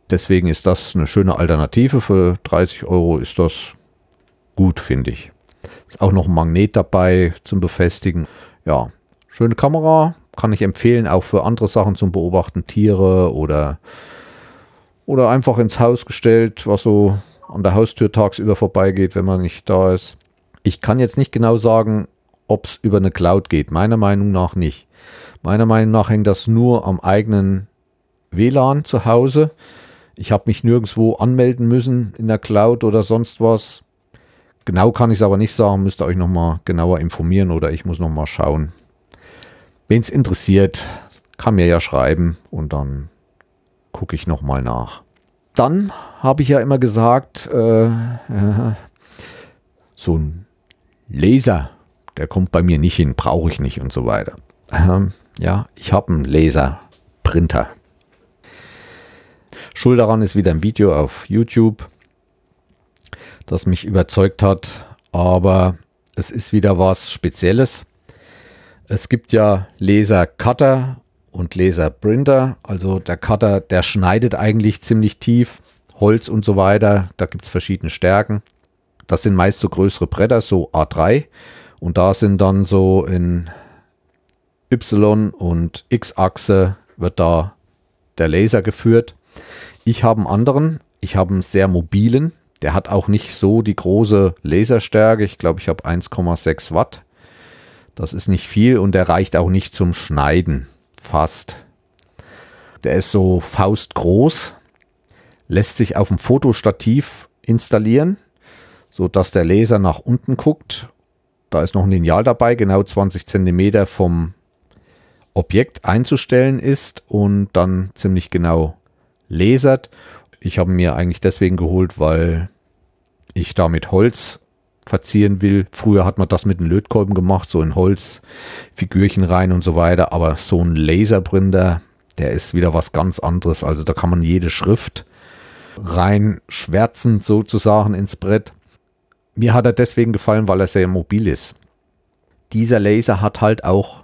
Deswegen ist das eine schöne Alternative, für 30 € ist das gut, finde ich. Ist auch noch ein Magnet dabei zum Befestigen. Ja, schöne Kamera, kann ich empfehlen, auch für andere Sachen zum Beobachten, Tiere oder einfach ins Haus gestellt, was so an der Haustür tagsüber vorbeigeht, wenn man nicht da ist. Ich kann jetzt nicht genau sagen, ob es über eine Cloud geht. Meiner Meinung nach nicht. Meiner Meinung nach hängt das nur am eigenen WLAN zu Hause. Ich habe mich nirgendwo anmelden müssen in der Cloud oder sonst was. Genau kann ich es aber nicht sagen. Müsst ihr euch nochmal genauer informieren oder ich muss nochmal schauen. Wen es interessiert, kann mir ja schreiben und dann gucke ich nochmal nach. Dann habe ich ja immer gesagt, so ein Laser, der kommt bei mir nicht hin, brauche ich nicht und so weiter. Ja, ich habe einen Laserprinter. Schuld daran ist wieder ein Video auf YouTube, das mich überzeugt hat, aber es ist wieder was Spezielles. Es gibt ja Lasercutter und Laserprinter, also der Cutter, der schneidet eigentlich ziemlich tief, Holz und so weiter, da gibt es verschiedene Stärken. Das sind meist so größere Bretter, so A3 und da sind dann so in Y- und X-Achse wird da der Laser geführt. Ich habe einen anderen, ich habe einen sehr mobilen, der hat auch nicht so die große Laserstärke. Ich glaube, ich habe 1,6 Watt. Das ist nicht viel und der reicht auch nicht zum Schneiden, fast. Der ist so faustgroß, lässt sich auf dem Fotostativ installieren, sodass der Laser nach unten guckt. Da ist noch ein Lineal dabei, genau 20 cm vom Objekt einzustellen ist und dann ziemlich genau lasert. Ich habe mir eigentlich deswegen geholt, weil ich damit Holz verzieren will. Früher hat man das mit den Lötkolben gemacht, so in Holz, Figürchen rein und so weiter. Aber so ein Laserprinter, der ist wieder was ganz anderes. Also da kann man jede Schrift reinschwärzen sozusagen ins Brett. Mir hat er deswegen gefallen, weil er sehr mobil ist. Dieser Laser hat halt auch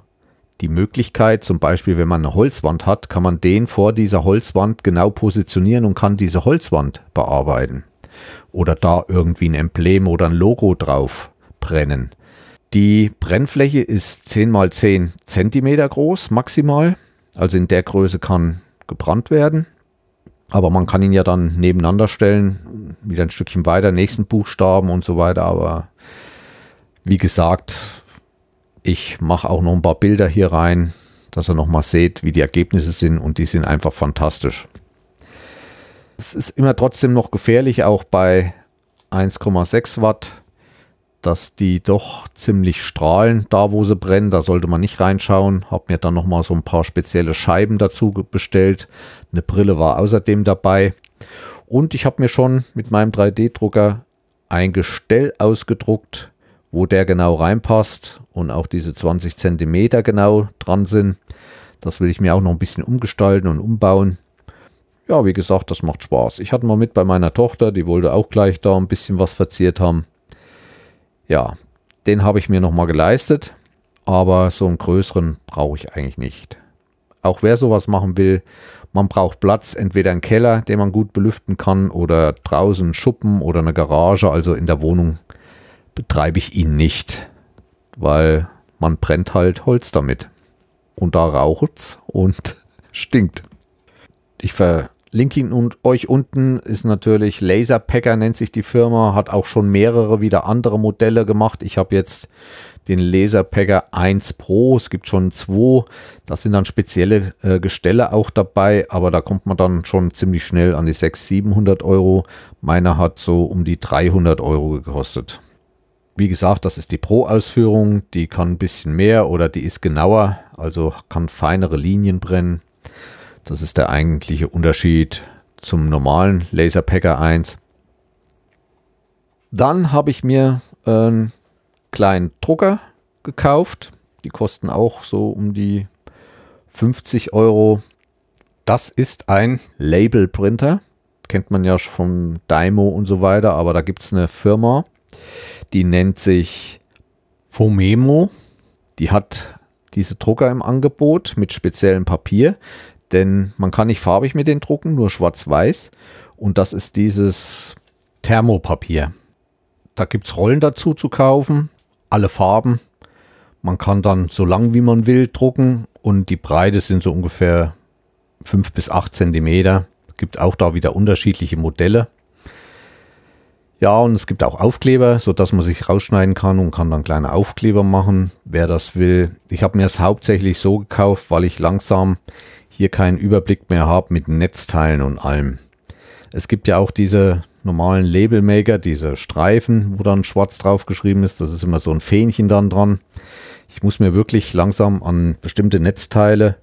die Möglichkeit, zum Beispiel, wenn man eine Holzwand hat, kann man den vor dieser Holzwand genau positionieren und kann diese Holzwand bearbeiten. Oder da irgendwie ein Emblem oder ein Logo drauf brennen. Die Brennfläche ist 10x10 cm groß maximal. Also in der Größe kann gebrannt werden. Aber man kann ihn ja dann nebeneinander stellen, wieder ein Stückchen weiter, nächsten Buchstaben und so weiter. Aber wie gesagt, ich mache auch noch ein paar Bilder hier rein, dass ihr nochmal seht, wie die Ergebnisse sind. Und die sind einfach fantastisch. Es ist immer trotzdem noch gefährlich, auch bei 1,6 Watt, dass die doch ziemlich strahlen, da wo sie brennen. Da sollte man nicht reinschauen. Habe mir dann nochmal so ein paar spezielle Scheiben dazu bestellt. Eine Brille war außerdem dabei. Und ich habe mir schon mit meinem 3D-Drucker ein Gestell ausgedruckt, wo der genau reinpasst und auch diese 20 cm genau dran sind. Das will ich mir auch noch ein bisschen umgestalten und umbauen. Ja, wie gesagt, das macht Spaß. Ich hatte mal mit bei meiner Tochter, die wollte auch gleich da ein bisschen was verziert haben. Ja, den habe ich mir nochmal geleistet, aber so einen größeren brauche ich eigentlich nicht. Auch wer sowas machen will, man braucht Platz, entweder einen Keller, den man gut belüften kann oder draußen Schuppen oder eine Garage. Also in der Wohnung betreibe ich ihn nicht, weil man brennt halt Holz damit. Und da raucht's und stinkt. Ich verlinke ihn und euch unten ist natürlich Laserpacker, nennt sich die Firma, hat auch schon mehrere wieder andere Modelle gemacht. Ich habe jetzt den Laserpacker 1 Pro, es gibt schon 2, da sind dann spezielle Gestelle auch dabei, aber da kommt man dann schon ziemlich schnell an die 600-700 Euro. Meiner hat so um die 300 Euro gekostet. Wie gesagt, das ist die Pro-Ausführung, die kann ein bisschen mehr oder die ist genauer, also kann feinere Linien brennen. Das ist der eigentliche Unterschied zum normalen Laserpacker 1. Dann habe ich mir einen kleinen Drucker gekauft. Die kosten auch so um die 50 Euro. Das ist ein Labelprinter. Kennt man ja von Dymo und so weiter. Aber da gibt es eine Firma, die nennt sich Fomemo. Die hat diese Drucker im Angebot mit speziellem Papier. Denn man kann nicht farbig mit den drucken, nur schwarz-weiß. Und das ist dieses Thermopapier. Da gibt es Rollen dazu zu kaufen, alle Farben. Man kann dann so lang wie man will drucken und die Breite sind so ungefähr 5 bis 8 cm. Gibt auch da wieder unterschiedliche Modelle. Ja, und es gibt auch Aufkleber, sodass man sich rausschneiden kann und kann dann kleine Aufkleber machen, wer das will. Ich habe mir es hauptsächlich so gekauft, weil ich langsam hier keinen Überblick mehr habe mit Netzteilen und allem. Es gibt ja auch diese normalen Labelmaker, diese Streifen, wo dann schwarz drauf geschrieben ist. Das ist immer so ein Fähnchen dann dran. Ich muss mir wirklich langsam an bestimmte Netzteile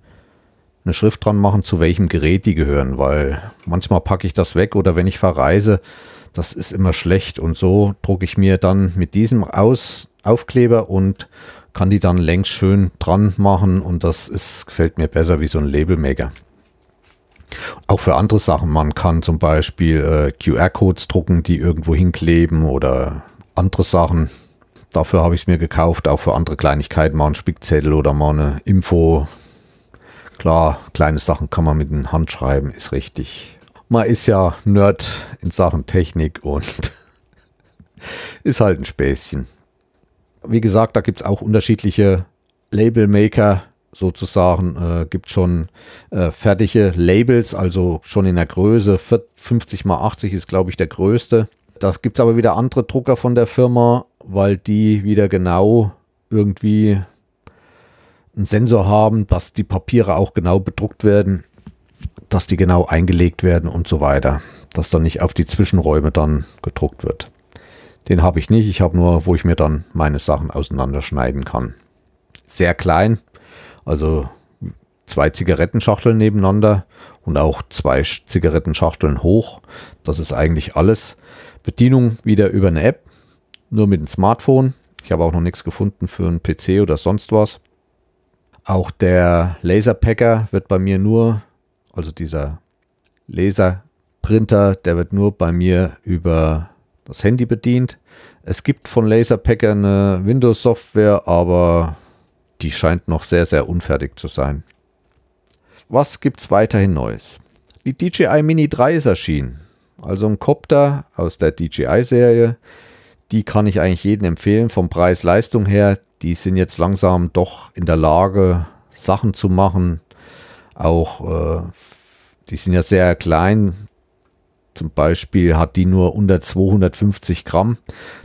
eine Schrift dran machen, zu welchem Gerät die gehören, weil manchmal packe ich das weg oder wenn ich verreise, das ist immer schlecht und so drucke ich mir dann mit diesem Aufkleber und kann die dann längs schön dran machen und das gefällt mir besser wie so ein Labelmaker. Auch für andere Sachen, man kann zum Beispiel QR-Codes drucken, die irgendwo hinkleben oder andere Sachen. Dafür habe ich es mir gekauft, auch für andere Kleinigkeiten, mal einen Spickzettel oder mal eine Info. Klar, kleine Sachen kann man mit der Hand schreiben, ist richtig. Man ist ja Nerd in Sachen Technik und ist halt ein Späßchen. Wie gesagt, da gibt es auch unterschiedliche Labelmaker, sozusagen, gibt schon fertige Labels, also schon in der Größe 50x80 ist, glaube ich, der größte. Das gibt es aber wieder andere Drucker von der Firma, weil die wieder genau irgendwie einen Sensor haben, dass die Papiere auch genau bedruckt werden, dass die genau eingelegt werden und so weiter, dass dann nicht auf die Zwischenräume dann gedruckt wird. Den habe ich nicht, ich habe nur, wo ich mir dann meine Sachen auseinanderschneiden kann. Sehr klein, also 2 Zigarettenschachteln nebeneinander und auch 2 Zigarettenschachteln hoch. Das ist eigentlich alles. Bedienung wieder über eine App, nur mit dem Smartphone. Ich habe auch noch nichts gefunden für einen PC oder sonst was. Auch der Laserpacker wird bei mir nur, also dieser Laserprinter, der wird nur bei mir über das Handy bedient. Es gibt von Laserpacker eine Windows-Software, aber die scheint noch sehr, sehr unfertig zu sein. Was gibt es weiterhin Neues? Die DJI Mini 3 ist erschienen. Also ein Copter aus der DJI-Serie. Die kann ich eigentlich jedem empfehlen, vom Preis-Leistung her. Die sind jetzt langsam doch in der Lage, Sachen zu machen. Auch, die sind ja sehr klein. Zum Beispiel hat die nur unter 250 Gramm.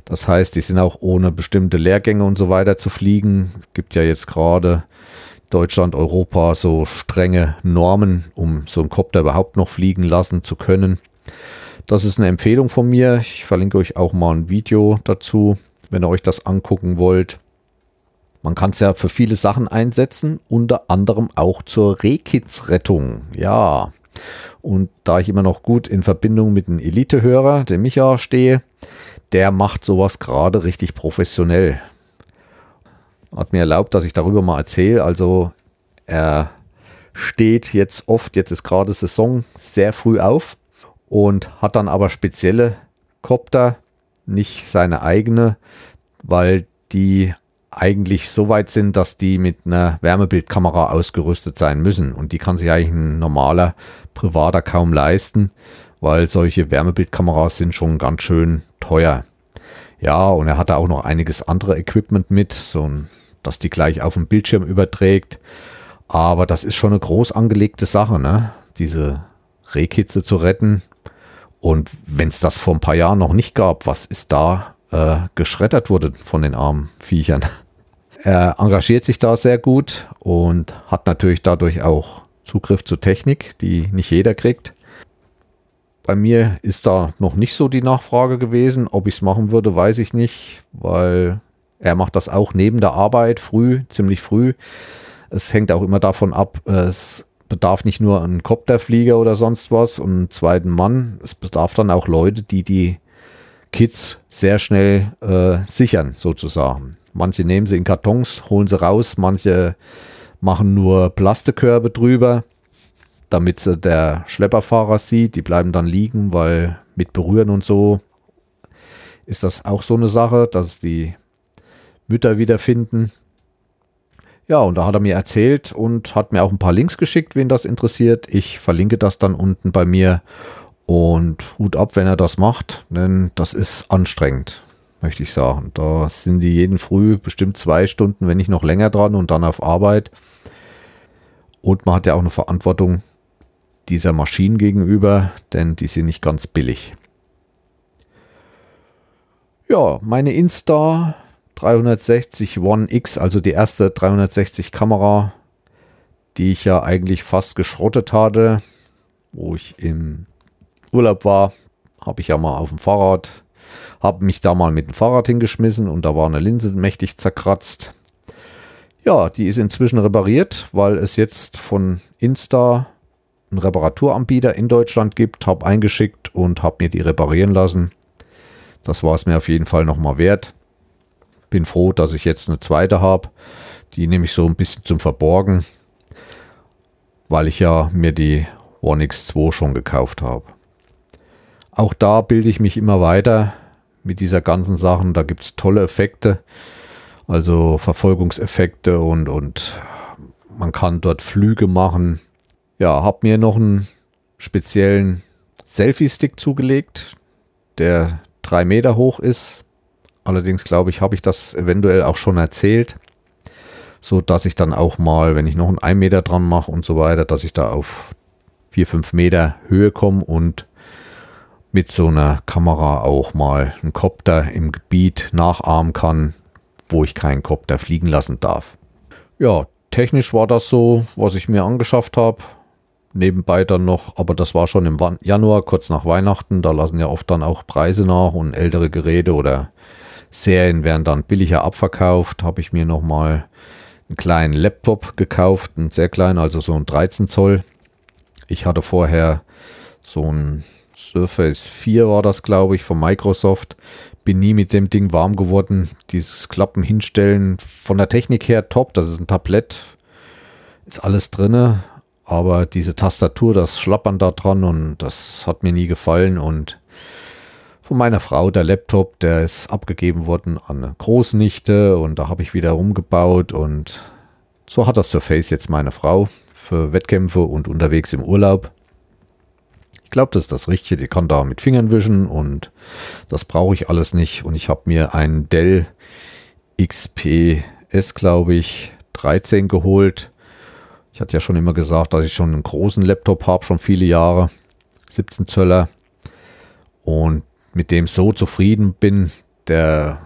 Das heißt, die sind auch ohne bestimmte Leergänge und so weiter zu fliegen. Es gibt ja jetzt gerade Deutschland, Europa so strenge Normen, um so einen Kopter überhaupt noch fliegen lassen zu können. Das ist eine Empfehlung von mir. Ich verlinke euch auch mal ein Video dazu, wenn ihr euch das angucken wollt. Man kann es ja für viele Sachen einsetzen, unter anderem auch zur Rehkitzrettung. Ja, und da ich immer noch gut in Verbindung mit einem Elite-Hörer, dem Micha, stehe, der macht sowas gerade richtig professionell. Hat mir erlaubt, dass ich darüber mal erzähle. Also er steht jetzt oft, jetzt ist gerade Saison, sehr früh auf und hat dann aber spezielle Kopter, nicht seine eigene, weil die eigentlich so weit sind, dass die mit einer Wärmebildkamera ausgerüstet sein müssen. Und die kann sich eigentlich ein normaler Privater kaum leisten, weil solche Wärmebildkameras sind schon ganz schön teuer. Ja, und er hatte auch noch einiges andere Equipment mit, so ein, dass die gleich auf den Bildschirm überträgt. Aber das ist schon eine groß angelegte Sache, ne? Diese Rehkitze zu retten. Und wenn es das vor ein paar Jahren noch nicht gab, was ist da geschreddert wurde von den armen Viechern. Er engagiert sich da sehr gut und hat natürlich dadurch auch Zugriff zu Technik, die nicht jeder kriegt. Bei mir ist da noch nicht so die Nachfrage gewesen. Ob ich es machen würde, weiß ich nicht, weil er macht das auch neben der Arbeit früh, ziemlich früh. Es hängt auch immer davon ab, es bedarf nicht nur einen Kopterflieger oder sonst was und einen zweiten Mann. Es bedarf dann auch Leute, die die Kids sehr schnell sichern sozusagen. Manche nehmen sie in Kartons, holen sie raus, manche machen nur Plastikkörbe drüber, damit sie der Schlepperfahrer sieht. Die bleiben dann liegen, weil mit Berühren und so ist das auch so eine Sache, dass die Mütter wiederfinden. Ja, und da hat er mir erzählt und hat mir auch ein paar Links geschickt, wen das interessiert. Ich verlinke das dann unten bei mir. Und Hut ab, wenn er das macht, denn das ist anstrengend, möchte ich sagen. Da sind die jeden Früh bestimmt 2 Stunden, wenn nicht noch länger dran und dann auf Arbeit. Und man hat ja auch eine Verantwortung dieser Maschinen gegenüber, denn die sind nicht ganz billig. Ja, meine Insta 360 One X, also die erste 360 Kamera, die ich ja eigentlich fast geschrottet hatte, wo ich im Urlaub war, habe ich ja mal auf dem Fahrrad, habe mich da mal mit dem Fahrrad hingeschmissen und da war eine Linse mächtig zerkratzt. Ja, die ist inzwischen repariert, weil es jetzt von Insta einen Reparaturanbieter in Deutschland gibt, habe eingeschickt und habe mir die reparieren lassen. Das war es mir auf jeden Fall nochmal wert. Bin froh, dass ich jetzt eine zweite habe, die nehme ich so ein bisschen zum Verborgen, weil ich ja mir die One X2 schon gekauft habe. Auch da bilde ich mich immer weiter mit dieser ganzen Sachen. Da gibt es tolle Effekte, also Verfolgungseffekte und man kann dort Flüge machen. Ja, habe mir noch einen speziellen Selfie-Stick zugelegt, der 3 Meter hoch ist. Allerdings glaube ich, habe ich das eventuell auch schon erzählt, so dass ich dann auch mal, wenn ich noch einen 1 Meter dran mache und so weiter, dass ich da auf 4-5 Meter Höhe komme und mit so einer Kamera auch mal einen Kopter im Gebiet nachahmen kann, wo ich keinen Kopter fliegen lassen darf. Ja, technisch war das so, was ich mir angeschafft habe. Nebenbei dann noch, aber das war schon im Januar, kurz nach Weihnachten. Da lassen ja oft dann auch Preise nach und ältere Geräte oder Serien werden dann billiger abverkauft. Habe ich mir nochmal einen kleinen Laptop gekauft, einen sehr kleinen, also so einen 13 Zoll. Ich hatte vorher so einen Surface 4 war das, glaube ich, von Microsoft. Bin nie mit dem Ding warm geworden. Dieses Klappen hinstellen, von der Technik her top, das ist ein Tablett, ist alles drinne. Aber diese Tastatur, das Schlappern da dran und das hat mir nie gefallen. Und von meiner Frau, der Laptop, der ist abgegeben worden an eine Großnichte und da habe ich wieder rumgebaut und so hat das Surface jetzt meine Frau für Wettkämpfe und unterwegs im Urlaub. Ich glaube, das ist das Richtige. Die kann da mit Fingern wischen und das brauche ich alles nicht. Und ich habe mir einen Dell XPS, glaube ich, 13 geholt. Ich hatte ja schon immer gesagt, dass ich schon einen großen Laptop habe, schon viele Jahre, 17 Zöller und mit dem so zufrieden bin, der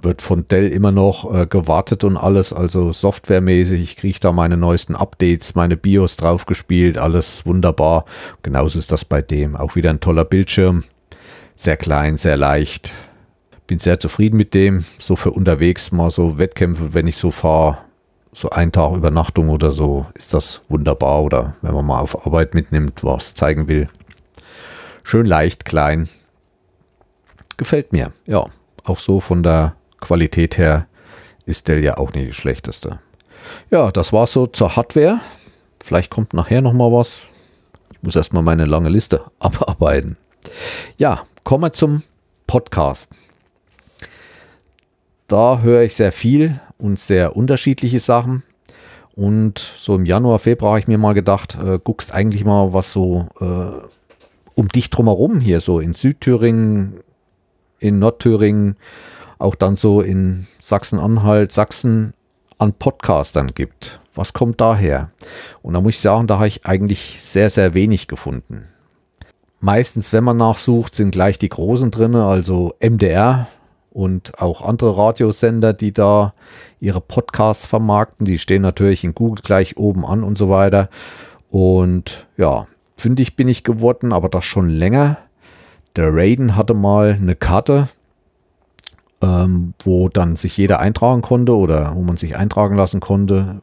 wird von Dell immer noch gewartet und alles, also softwaremäßig, ich kriege da meine neuesten Updates, meine BIOS drauf gespielt, alles wunderbar, genauso ist das bei dem, auch wieder ein toller Bildschirm, sehr klein, sehr leicht, bin sehr zufrieden mit dem, so für unterwegs mal so Wettkämpfe, wenn ich so fahre, so ein Tag Übernachtung oder so, ist das wunderbar. Oder wenn man mal auf Arbeit mitnimmt, was zeigen will. Schön leicht, klein. Gefällt mir. Ja, auch so von der Qualität her ist Dell ja auch nicht die schlechteste. Ja, das war so zur Hardware. Vielleicht kommt nachher nochmal was. Ich muss erstmal meine lange Liste abarbeiten. Ja, kommen wir zum Podcast. Da höre ich sehr viel und sehr unterschiedliche Sachen. Und so im Januar, Februar habe ich mir mal gedacht, guckst eigentlich mal, was so um dich drumherum hier so in Südthüringen, in Nordthüringen, auch dann so in Sachsen-Anhalt, Sachsen an Podcastern gibt. Was kommt daher? Und da muss ich sagen, da habe ich eigentlich sehr, sehr wenig gefunden. Meistens, wenn man nachsucht, sind gleich die Großen drin, also MDR, und auch andere Radiosender, die da ihre Podcasts vermarkten, die stehen natürlich in Google gleich oben an und so weiter. Und ja, fündig bin ich geworden, aber das schon länger. Der Raiden hatte mal eine Karte, wo dann sich jeder eintragen konnte oder wo man sich eintragen lassen konnte,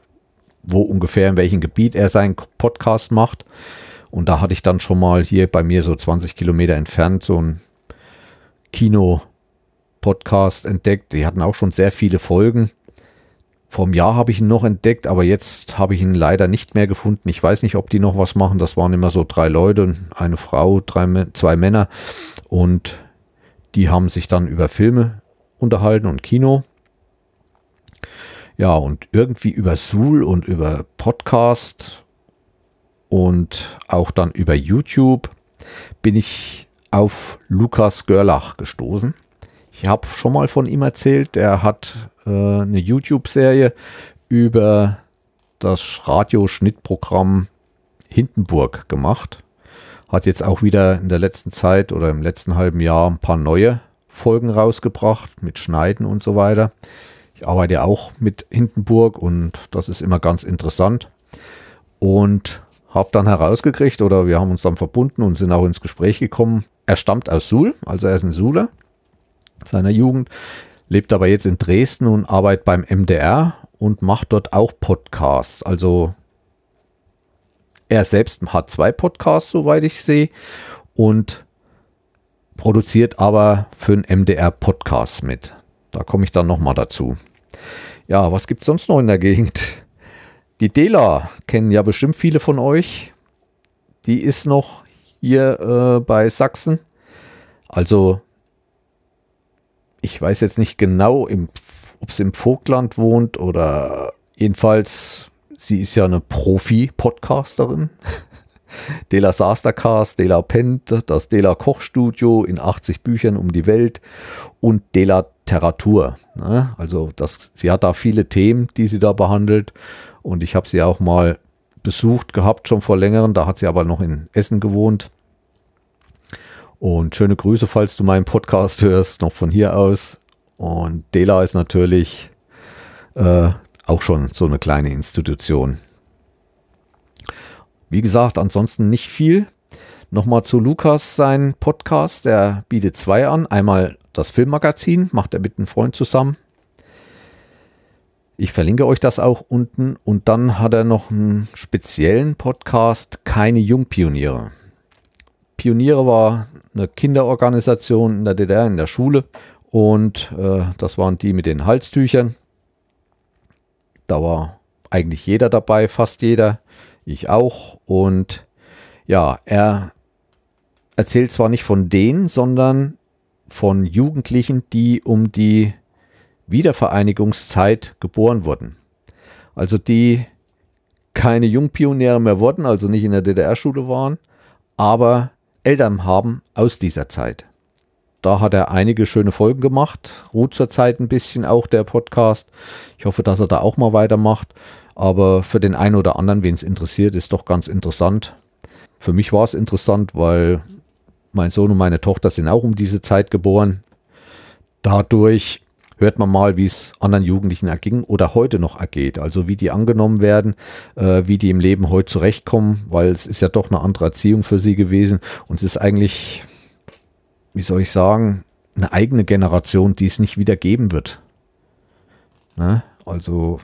wo ungefähr in welchem Gebiet er seinen Podcast macht. Und da hatte ich dann schon mal hier bei mir so 20 Kilometer entfernt so ein Kino Podcast entdeckt. Die hatten auch schon sehr viele Folgen. Vor einem Jahr habe ich ihn noch entdeckt, aber jetzt habe ich ihn leider nicht mehr gefunden. Ich weiß nicht, ob die noch was machen. Das waren immer so 3 Leute, eine Frau, 2 Männer und die haben sich dann über Filme unterhalten und Kino. Ja, und irgendwie über Suhl und über Podcast und auch dann über YouTube bin ich auf Lukas Görlach gestoßen. Ich habe schon mal von ihm erzählt, er hat eine YouTube-Serie über das Radioschnittprogramm Hindenburg gemacht. Hat jetzt auch wieder in der letzten Zeit oder im letzten halben Jahr ein paar neue Folgen rausgebracht mit Schneiden und so weiter. Ich arbeite ja auch mit Hindenburg und das ist immer ganz interessant. Und habe dann herausgekriegt oder wir haben uns dann verbunden und sind auch ins Gespräch gekommen. Er stammt aus Suhl, also er ist ein Suhler. Seiner Jugend, lebt aber jetzt in Dresden und arbeitet beim MDR und macht dort auch Podcasts. Also er selbst hat 2 Podcasts, soweit ich sehe, und produziert aber für den MDR Podcast mit. Da komme ich dann nochmal dazu. Ja, was gibt es sonst noch in der Gegend? Die Dela kennen ja bestimmt viele von euch. Die ist noch hier bei Sachsen. Also ich weiß jetzt nicht genau, ob es im Vogtland wohnt oder jedenfalls, sie ist ja eine Profi-Podcasterin. Dela Sastercast, Dela Pent, das Dela Kochstudio in 80 Büchern um die Welt und Dela Literatur. Ne? Also sie hat da viele Themen, die sie da behandelt. Und ich habe sie auch mal besucht gehabt, schon vor längerem. Da hat sie aber noch in Essen gewohnt. Und schöne Grüße, falls du meinen Podcast hörst, noch von hier aus. Und Dela ist natürlich auch schon so eine kleine Institution. Wie gesagt, ansonsten nicht viel. Nochmal zu Lukas, sein Podcast, der bietet 2 an. Einmal das Filmmagazin, macht er mit einem Freund zusammen. Ich verlinke euch das auch unten. Und dann hat er noch einen speziellen Podcast, Keine Jungpioniere. Pioniere war eine Kinderorganisation in der DDR, in der Schule. Und das waren die mit den Halstüchern. Da war eigentlich jeder dabei, fast jeder. Ich auch. Und ja, er erzählt zwar nicht von denen, sondern von Jugendlichen, die um die Wiedervereinigungszeit geboren wurden. Also die keine Jungpioniere mehr wurden, also nicht in der DDR-Schule waren, aber Eltern haben aus dieser Zeit. Da hat er einige schöne Folgen gemacht. Ruht zurzeit ein bisschen auch der Podcast. Ich hoffe, dass er da auch mal weitermacht. Aber für den einen oder anderen, wen es interessiert, ist doch ganz interessant. Für mich war es interessant, weil mein Sohn und meine Tochter sind auch um diese Zeit geboren. Dadurch hört man mal, wie es anderen Jugendlichen erging oder heute noch ergeht. Also wie die angenommen werden, wie die im Leben heute zurechtkommen, weil es ist ja doch eine andere Erziehung für sie gewesen. Und es ist eigentlich, wie soll ich sagen, eine eigene Generation, die es nicht wieder geben wird. Ne? Also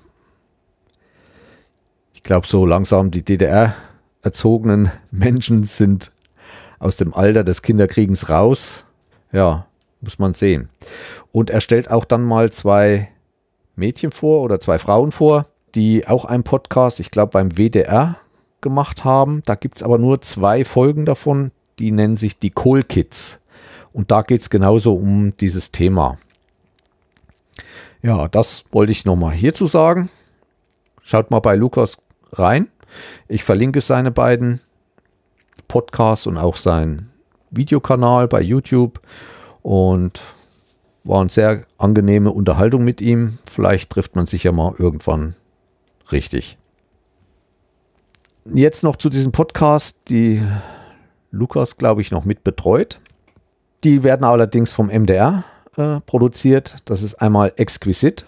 ich glaube, so langsam die DDR erzogenen Menschen sind aus dem Alter des Kinderkriegens raus. Ja, muss man sehen. Und er stellt auch dann mal 2 Mädchen vor oder 2 Frauen vor, die auch einen Podcast, ich glaube, beim WDR gemacht haben. Da gibt es aber nur 2 Folgen davon. Die nennen sich die Kohl-Kids. Und da geht es genauso um dieses Thema. Ja, das wollte ich nochmal hierzu sagen. Schaut mal bei Lukas rein. Ich verlinke seine beiden Podcasts und auch seinen Videokanal bei YouTube. Und war eine sehr angenehme Unterhaltung mit ihm. Vielleicht trifft man sich ja mal irgendwann richtig. Jetzt noch zu diesem Podcast, die Lukas, glaube ich, noch mit betreut. Die werden allerdings vom MDR produziert. Das ist einmal exquisit.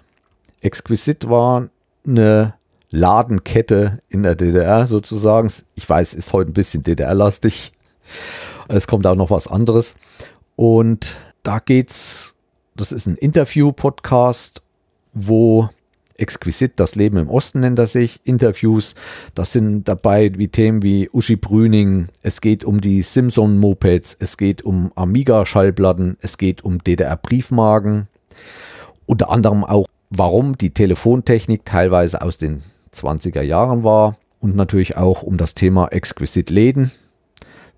Exquisit war eine Ladenkette in der DDR sozusagen. Ich weiß, ist heute ein bisschen DDR-lastig. Es kommt auch noch was anderes. Und da geht's, das ist ein Interview-Podcast, wo exquisit das Leben im Osten nennt er sich, Interviews, das sind dabei wie Themen wie Uschi Brüning, es geht um die Simpson-Mopeds, es geht um Amiga-Schallplatten, es geht um DDR-Briefmarken, unter anderem auch, warum die Telefontechnik teilweise aus den 20er Jahren war und natürlich auch um das Thema exquisit Läden,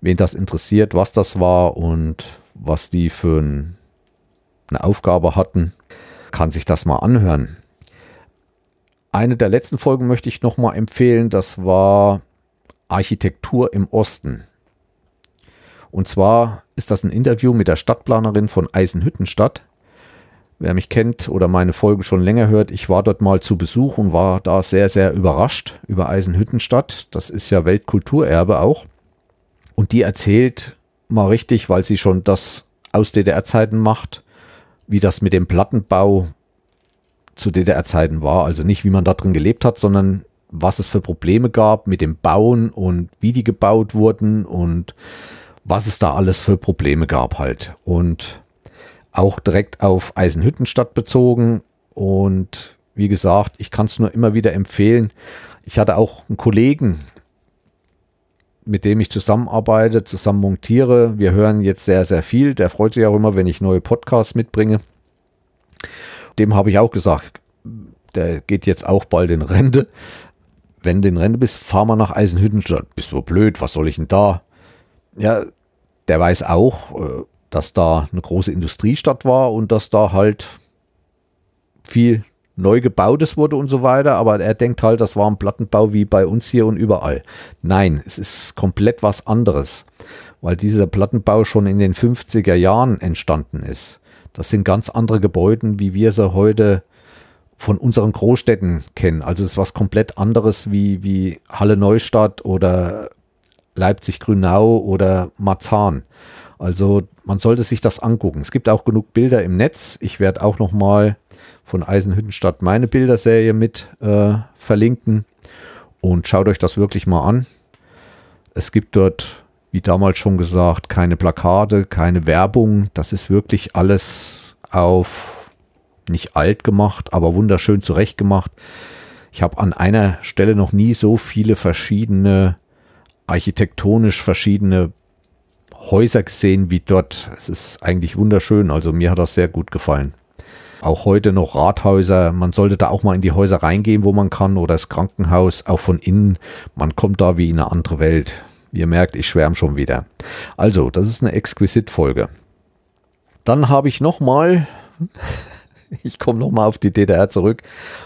wen das interessiert, was das war und was die für eine Aufgabe hatten, kann sich das mal anhören. Eine der letzten Folgen möchte ich noch mal empfehlen, das war Architektur im Osten. Und zwar ist das ein Interview mit der Stadtplanerin von Eisenhüttenstadt. Wer mich kennt oder meine Folgen schon länger hört, ich war dort mal zu Besuch und war da sehr, sehr überrascht über Eisenhüttenstadt. Das ist ja Weltkulturerbe auch. Und die erzählt mal richtig, weil sie schon das aus DDR-Zeiten macht, wie das mit dem Plattenbau zu DDR-Zeiten war. Also nicht, wie man da drin gelebt hat, sondern was es für Probleme gab mit dem Bauen und wie die gebaut wurden und was es da alles für Probleme gab halt. Und auch direkt auf Eisenhüttenstadt bezogen. Und wie gesagt, ich kann es nur immer wieder empfehlen. Ich hatte auch einen Kollegen, mit dem ich zusammenarbeite, zusammen montiere. Wir hören jetzt sehr, sehr viel. Der freut sich auch immer, wenn ich neue Podcasts mitbringe. Dem habe ich auch gesagt, der geht jetzt auch bald in Rente. Wenn du in Rente bist, fahr mal nach Eisenhüttenstadt. Bist du blöd, was soll ich denn da? Ja, der weiß auch, dass da eine große Industriestadt war und dass da halt viel neu gebautes wurde und so weiter, aber er denkt halt, das war ein Plattenbau wie bei uns hier und überall. Nein, es ist komplett was anderes, weil dieser Plattenbau schon in den 50er Jahren entstanden ist. Das sind ganz andere Gebäude, wie wir sie heute von unseren Großstädten kennen. Also es ist was komplett anderes wie Halle Neustadt oder Leipzig-Grünau oder Marzahn. Also man sollte sich das angucken. Es gibt auch genug Bilder im Netz. Ich werde auch nochmal von Eisenhüttenstadt meine Bilderserie mit verlinken und schaut euch das wirklich mal an. Es gibt dort, wie damals schon gesagt, keine Plakate, keine Werbung. Das ist wirklich alles auf nicht alt gemacht, aber wunderschön zurecht gemacht. Ich habe an einer Stelle noch nie so viele verschiedene, architektonisch verschiedene Häuser gesehen wie dort. Es ist eigentlich wunderschön, also mir hat das sehr gut gefallen. Auch heute noch Rathäuser, man sollte da auch mal in die Häuser reingehen, wo man kann, oder das Krankenhaus, auch von innen. Man kommt da wie in eine andere Welt. Ihr merkt, ich schwärme schon wieder. Also, das ist eine Exquisit-Folge. Dann habe ich nochmal, ich komme nochmal auf die DDR zurück,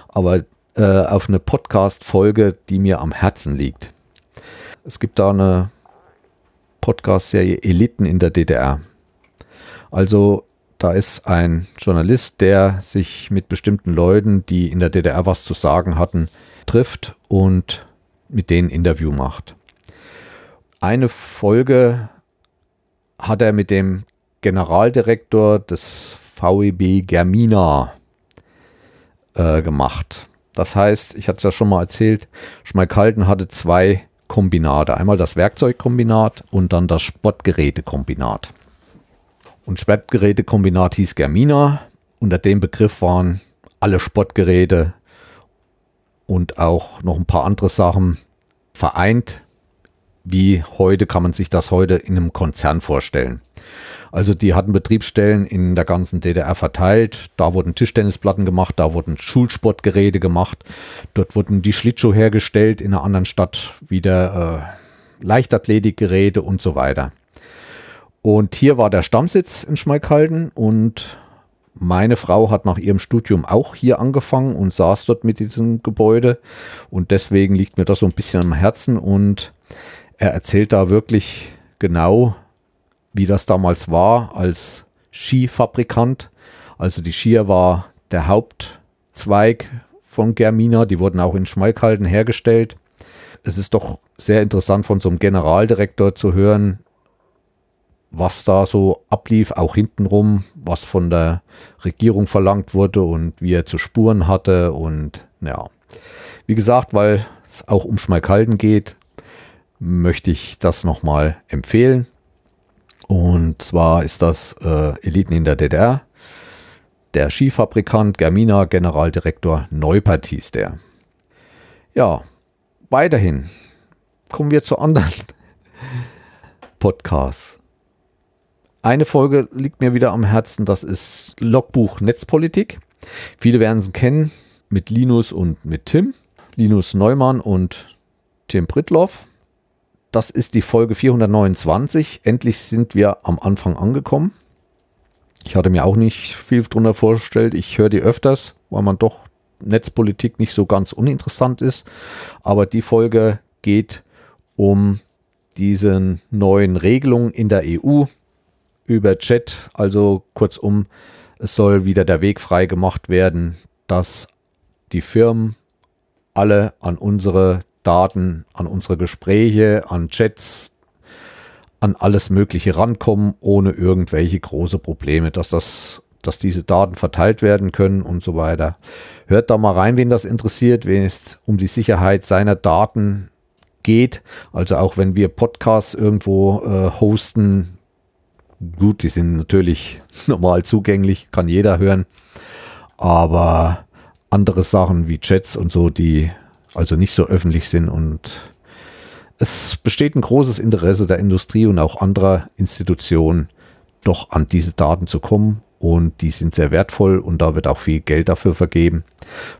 aber auf eine Podcast-Folge, die mir am Herzen liegt. Es gibt da eine Podcast-Serie Eliten in der DDR. Also da ist ein Journalist, der sich mit bestimmten Leuten, die in der DDR was zu sagen hatten, trifft und mit denen Interview macht. Eine Folge hat er mit dem Generaldirektor des VEB Germina gemacht. Das heißt, ich hatte es ja schon mal erzählt, Schmalkalden hatte zwei Kombinate. Einmal das Werkzeugkombinat und dann das Sportgerätekombinat. Und Sportgerätekombinat hieß Germina. Unter dem Begriff waren alle Sportgeräte und auch noch ein paar andere Sachen vereint. Wie heute kann man sich das heute in einem Konzern vorstellen. Also die hatten Betriebsstellen in der ganzen DDR verteilt. Da wurden Tischtennisplatten gemacht, da wurden Schulsportgeräte gemacht. Dort wurden die Schlittschuhe hergestellt, in einer anderen Stadt wieder Leichtathletikgeräte und so weiter. Und hier war der Stammsitz in Schmalkalden und meine Frau hat nach ihrem Studium auch hier angefangen und saß dort mit diesem Gebäude. Und deswegen liegt mir das so ein bisschen am Herzen und er erzählt da wirklich genau, wie das damals war als Skifabrikant. Also die Skier war der Hauptzweig von Germina. Die wurden auch in Schmalkalden hergestellt. Es ist doch sehr interessant, von so einem Generaldirektor zu hören, was da so ablief, auch hintenrum, was von der Regierung verlangt wurde und wie er zu spuren hatte. Und ja, wie gesagt, weil es auch um Schmalkalden geht, möchte ich das nochmal empfehlen. Und zwar ist das Eliten in der DDR. Der Skifabrikant Germina, Generaldirektor Neupert hieß der. Ja, weiterhin kommen wir zu anderen Podcasts. Eine Folge liegt mir wieder am Herzen, das ist Logbuch Netzpolitik. Viele werden es kennen, mit Linus und mit Tim. Linus Neumann und Tim Prittloff. Das ist die Folge 429. Endlich sind wir am Anfang angekommen. Ich hatte mir auch nicht viel drunter vorgestellt. Ich höre die öfters, weil man doch Netzpolitik nicht so ganz uninteressant ist. Aber die Folge geht um diese neuen Regelungen in der EU über Chat. Also kurzum, es soll wieder der Weg frei gemacht werden, dass die Firmen alle an unsere Daten, an unsere Gespräche, an Chats, an alles Mögliche rankommen, ohne irgendwelche große Probleme, dass diese Daten verteilt werden können und so weiter. Hört da mal rein, wen das interessiert, wenn es um die Sicherheit seiner Daten geht. Also auch wenn wir Podcasts irgendwo hosten, gut, die sind natürlich normal zugänglich, kann jeder hören, aber andere Sachen wie Chats und so, die also nicht so öffentlich sind, und es besteht ein großes Interesse der Industrie und auch anderer Institutionen, doch an diese Daten zu kommen, und die sind sehr wertvoll und da wird auch viel Geld dafür vergeben.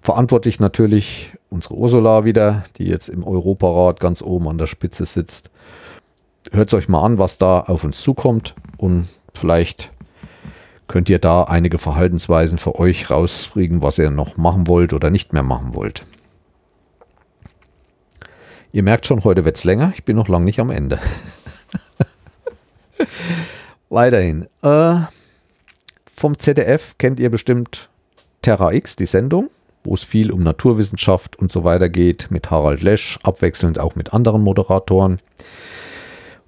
Verantwortlich natürlich unsere Ursula wieder, die jetzt im Europarat ganz oben an der Spitze sitzt. Hört es euch mal an, was da auf uns zukommt, und vielleicht könnt ihr da einige Verhaltensweisen für euch rauskriegen, was ihr noch machen wollt oder nicht mehr machen wollt. Ihr merkt schon, heute wird es länger. Ich bin noch lange nicht am Ende. Weiterhin. vom ZDF kennt ihr bestimmt Terra X, die Sendung, wo es viel um Naturwissenschaft und so weiter geht, mit Harald Lesch, abwechselnd auch mit anderen Moderatoren.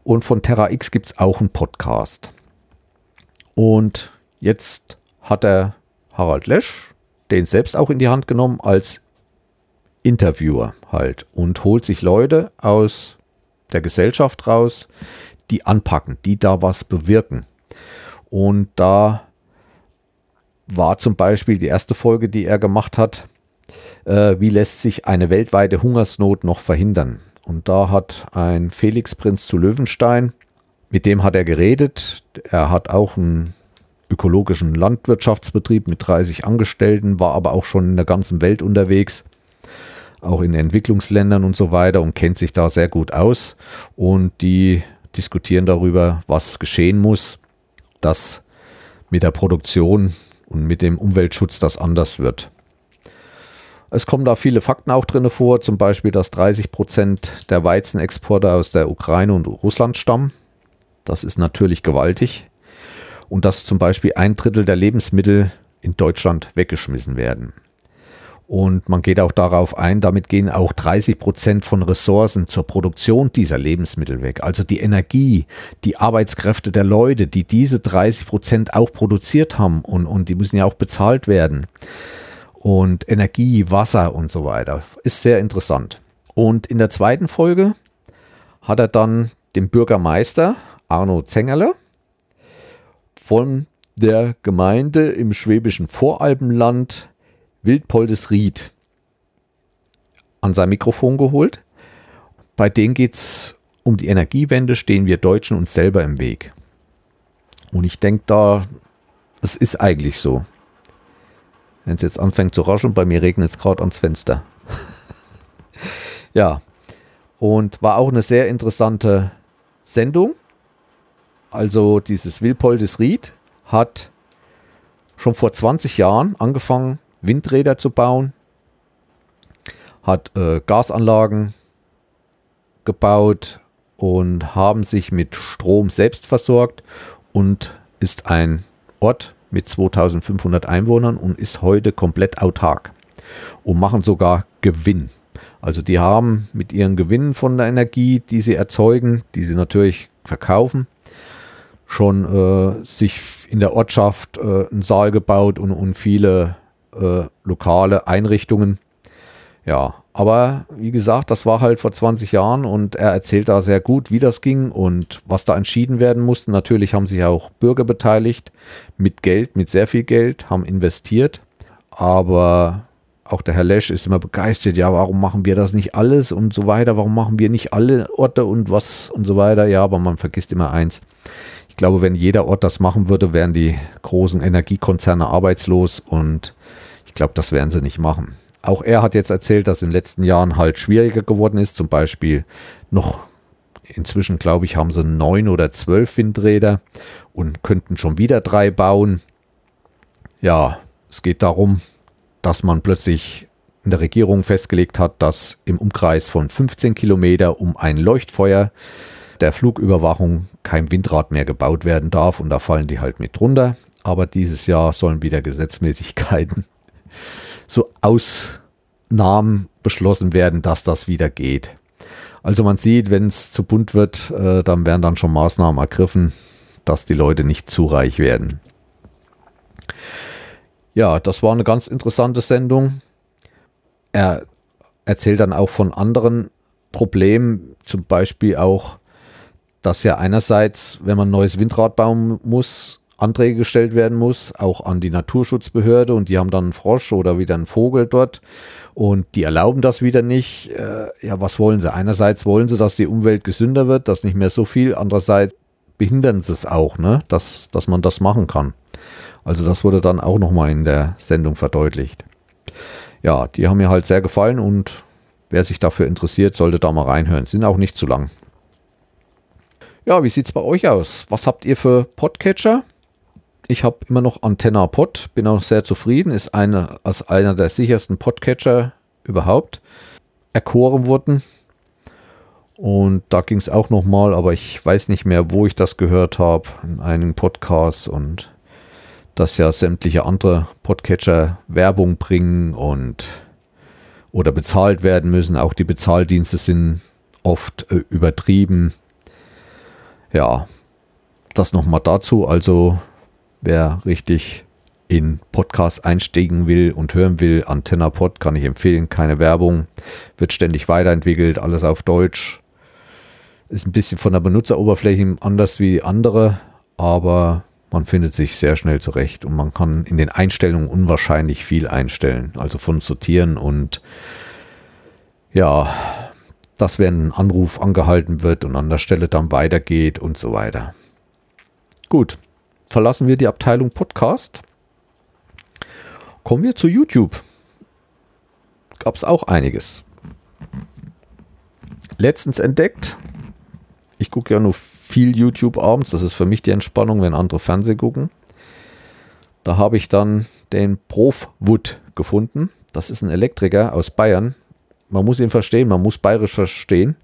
Und von Terra X gibt es auch einen Podcast. Und jetzt hat der Harald Lesch den selbst auch in die Hand genommen als Interviewer halt und holt sich Leute aus der Gesellschaft raus, die anpacken, die da was bewirken. Und da war zum Beispiel die erste Folge, die er gemacht hat, wie lässt sich eine weltweite Hungersnot noch verhindern? Und da hat ein Felix Prinz zu Löwenstein, mit dem hat er geredet. Er hat auch einen ökologischen Landwirtschaftsbetrieb mit 30 Angestellten, war aber auch schon in der ganzen Welt unterwegs, auch in Entwicklungsländern und so weiter, und kennt sich da sehr gut aus. Und die diskutieren darüber, was geschehen muss, dass mit der Produktion und mit dem Umweltschutz das anders wird. Es kommen da viele Fakten auch drin vor, zum Beispiel, dass 30% der Weizenexporte aus der Ukraine und Russland stammen. Das ist natürlich gewaltig. Und dass zum Beispiel 1/3 der Lebensmittel in Deutschland weggeschmissen werden. Und man geht auch darauf ein, damit gehen auch 30% von Ressourcen zur Produktion dieser Lebensmittel weg. Also die Energie, die Arbeitskräfte der Leute, die diese 30% auch produziert haben, und die müssen ja auch bezahlt werden. Und Energie, Wasser und so weiter. Ist sehr interessant. Und in der zweiten Folge hat er dann den Bürgermeister Arno Zengerle von der Gemeinde im schwäbischen Voralpenland Wildpoldesried an sein Mikrofon geholt. Bei denen geht es um die Energiewende, stehen wir Deutschen uns selber im Weg. Und ich denke da, das ist eigentlich so. Wenn es jetzt anfängt zu rascheln, bei mir regnet es gerade ans Fenster. Ja, und war auch eine sehr interessante Sendung. Also dieses Wildpoldesried hat schon vor 20 Jahren angefangen, Windräder zu bauen, hat Gasanlagen gebaut und haben sich mit Strom selbst versorgt und ist ein Ort mit 2500 Einwohnern und ist heute komplett autark und machen sogar Gewinn. Also die haben mit ihren Gewinnen von der Energie, die sie erzeugen, die sie natürlich verkaufen, schon sich in der Ortschaft einen Saal gebaut und viele lokale Einrichtungen. Ja, aber wie gesagt, das war halt vor 20 Jahren und er erzählt da sehr gut, wie das ging und was da entschieden werden musste. Natürlich haben sich auch Bürger beteiligt mit Geld, mit sehr viel Geld, haben investiert, aber auch der Herr Lesch ist immer begeistert, ja, warum machen wir das nicht alles und so weiter, warum machen wir nicht alle Orte und was und so weiter. Ja, aber man vergisst immer eins. Ich glaube, wenn jeder Ort das machen würde, wären die großen Energiekonzerne arbeitslos und ich glaube, das werden sie nicht machen. Auch er hat jetzt erzählt, dass in den letzten Jahren halt schwieriger geworden ist. Zum Beispiel noch inzwischen, glaube ich, haben sie 9 oder 12 Windräder und könnten schon wieder 3 bauen. Ja, es geht darum, dass man plötzlich in der Regierung festgelegt hat, dass im Umkreis von 15 Kilometer um ein Leuchtfeuer der Flugüberwachung kein Windrad mehr gebaut werden darf. Und da fallen die halt mit drunter. Aber dieses Jahr sollen wieder Gesetzmäßigkeiten, so Ausnahmen beschlossen werden, dass das wieder geht. Also man sieht, wenn es zu bunt wird, dann werden dann schon Maßnahmen ergriffen, dass die Leute nicht zu reich werden. Ja, das war eine ganz interessante Sendung. Er erzählt dann auch von anderen Problemen, zum Beispiel auch, dass ja einerseits, wenn man ein neues Windrad bauen muss, Anträge gestellt werden muss, auch an die Naturschutzbehörde, und die haben dann einen Frosch oder wieder einen Vogel dort und die erlauben das wieder nicht. Ja, was wollen sie? Einerseits wollen sie, dass die Umwelt gesünder wird, dass nicht mehr so viel, andererseits behindern sie es auch, ne? dass man das machen kann. Also das wurde dann auch nochmal in der Sendung verdeutlicht. Ja, die haben mir halt sehr gefallen und wer sich dafür interessiert, sollte da mal reinhören. Sind auch nicht zu lang. Ja, wie sieht es bei euch aus? Was habt ihr für Podcatcher? Ich habe immer noch Antenna Pod, bin auch sehr zufrieden, ist einer der sichersten Podcatcher überhaupt erkoren worden. Und da ging es auch nochmal, aber ich weiß nicht mehr, wo ich das gehört habe, in einigen Podcasts, und dass ja sämtliche andere Podcatcher Werbung bringen und oder bezahlt werden müssen. Auch die Bezahldienste sind oft übertrieben. Ja, das nochmal dazu. Also wer richtig in Podcasts einsteigen will und hören will, AntennaPod kann ich empfehlen. Keine Werbung, wird ständig weiterentwickelt, alles auf Deutsch. Ist ein bisschen von der Benutzeroberfläche anders wie andere, aber man findet sich sehr schnell zurecht und man kann in den Einstellungen unwahrscheinlich viel einstellen. Also von sortieren und ja, dass wenn ein Anruf angehalten wird und an der Stelle dann weitergeht und so weiter. Gut, verlassen wir die Abteilung Podcast. Kommen wir zu YouTube. Gab es auch einiges. Letztens entdeckt. Ich gucke ja nur viel YouTube abends. Das ist für mich die Entspannung, wenn andere Fernsehen gucken. Da habe ich dann den Profwood gefunden. Das ist ein Elektriker aus Bayern. Man muss ihn verstehen, man muss bayerisch verstehen.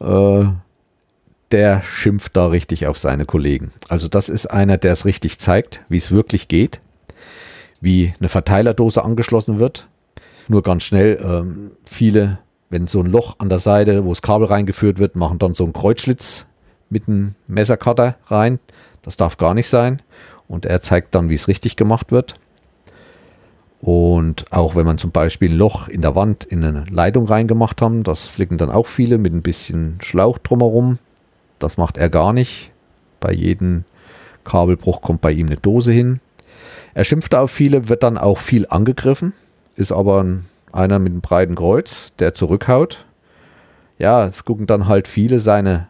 Der schimpft da richtig auf seine Kollegen. Also das ist einer, der es richtig zeigt, wie es wirklich geht. Wie eine Verteilerdose angeschlossen wird. Nur ganz schnell, viele... Wenn so ein Loch an der Seite, wo das Kabel reingeführt wird, machen dann so einen Kreuzschlitz mit einem Messercutter rein. Das darf gar nicht sein. Und er zeigt dann, wie es richtig gemacht wird. Und auch wenn man zum Beispiel ein Loch in der Wand in eine Leitung reingemacht haben, das flicken dann auch viele mit ein bisschen Schlauch drumherum. Das macht er gar nicht. Bei jedem Kabelbruch kommt bei ihm eine Dose hin. Er schimpft auf viele, wird dann auch viel angegriffen, ist aber einer mit einem breiten Kreuz, der zurückhaut. Ja, jetzt gucken dann halt viele seine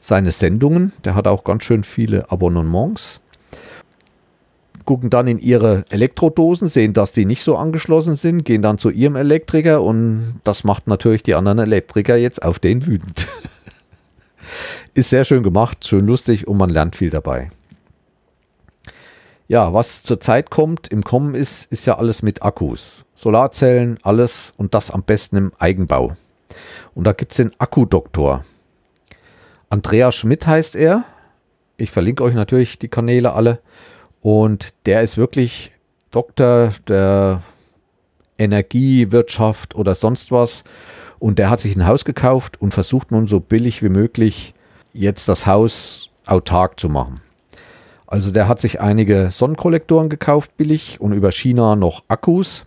Sendungen. Der hat auch ganz schön viele Abonnements. Gucken dann in ihre Elektrodosen, sehen, dass die nicht so angeschlossen sind, gehen dann zu ihrem Elektriker und das macht natürlich die anderen Elektriker jetzt auf den wütend. Ist sehr schön gemacht, schön lustig und man lernt viel dabei. Ja, was zur Zeit kommt, im Kommen ist, ist ja alles mit Akkus. Solarzellen, alles und das am besten im Eigenbau. Und da gibt es den Akkudoktor. Andreas Schmidt heißt er. Ich verlinke euch natürlich die Kanäle alle. Und der ist wirklich Doktor der Energiewirtschaft oder sonst was. Und der hat sich ein Haus gekauft und versucht nun so billig wie möglich jetzt das Haus autark zu machen. Also der hat sich einige Sonnenkollektoren gekauft, billig, und über China noch Akkus.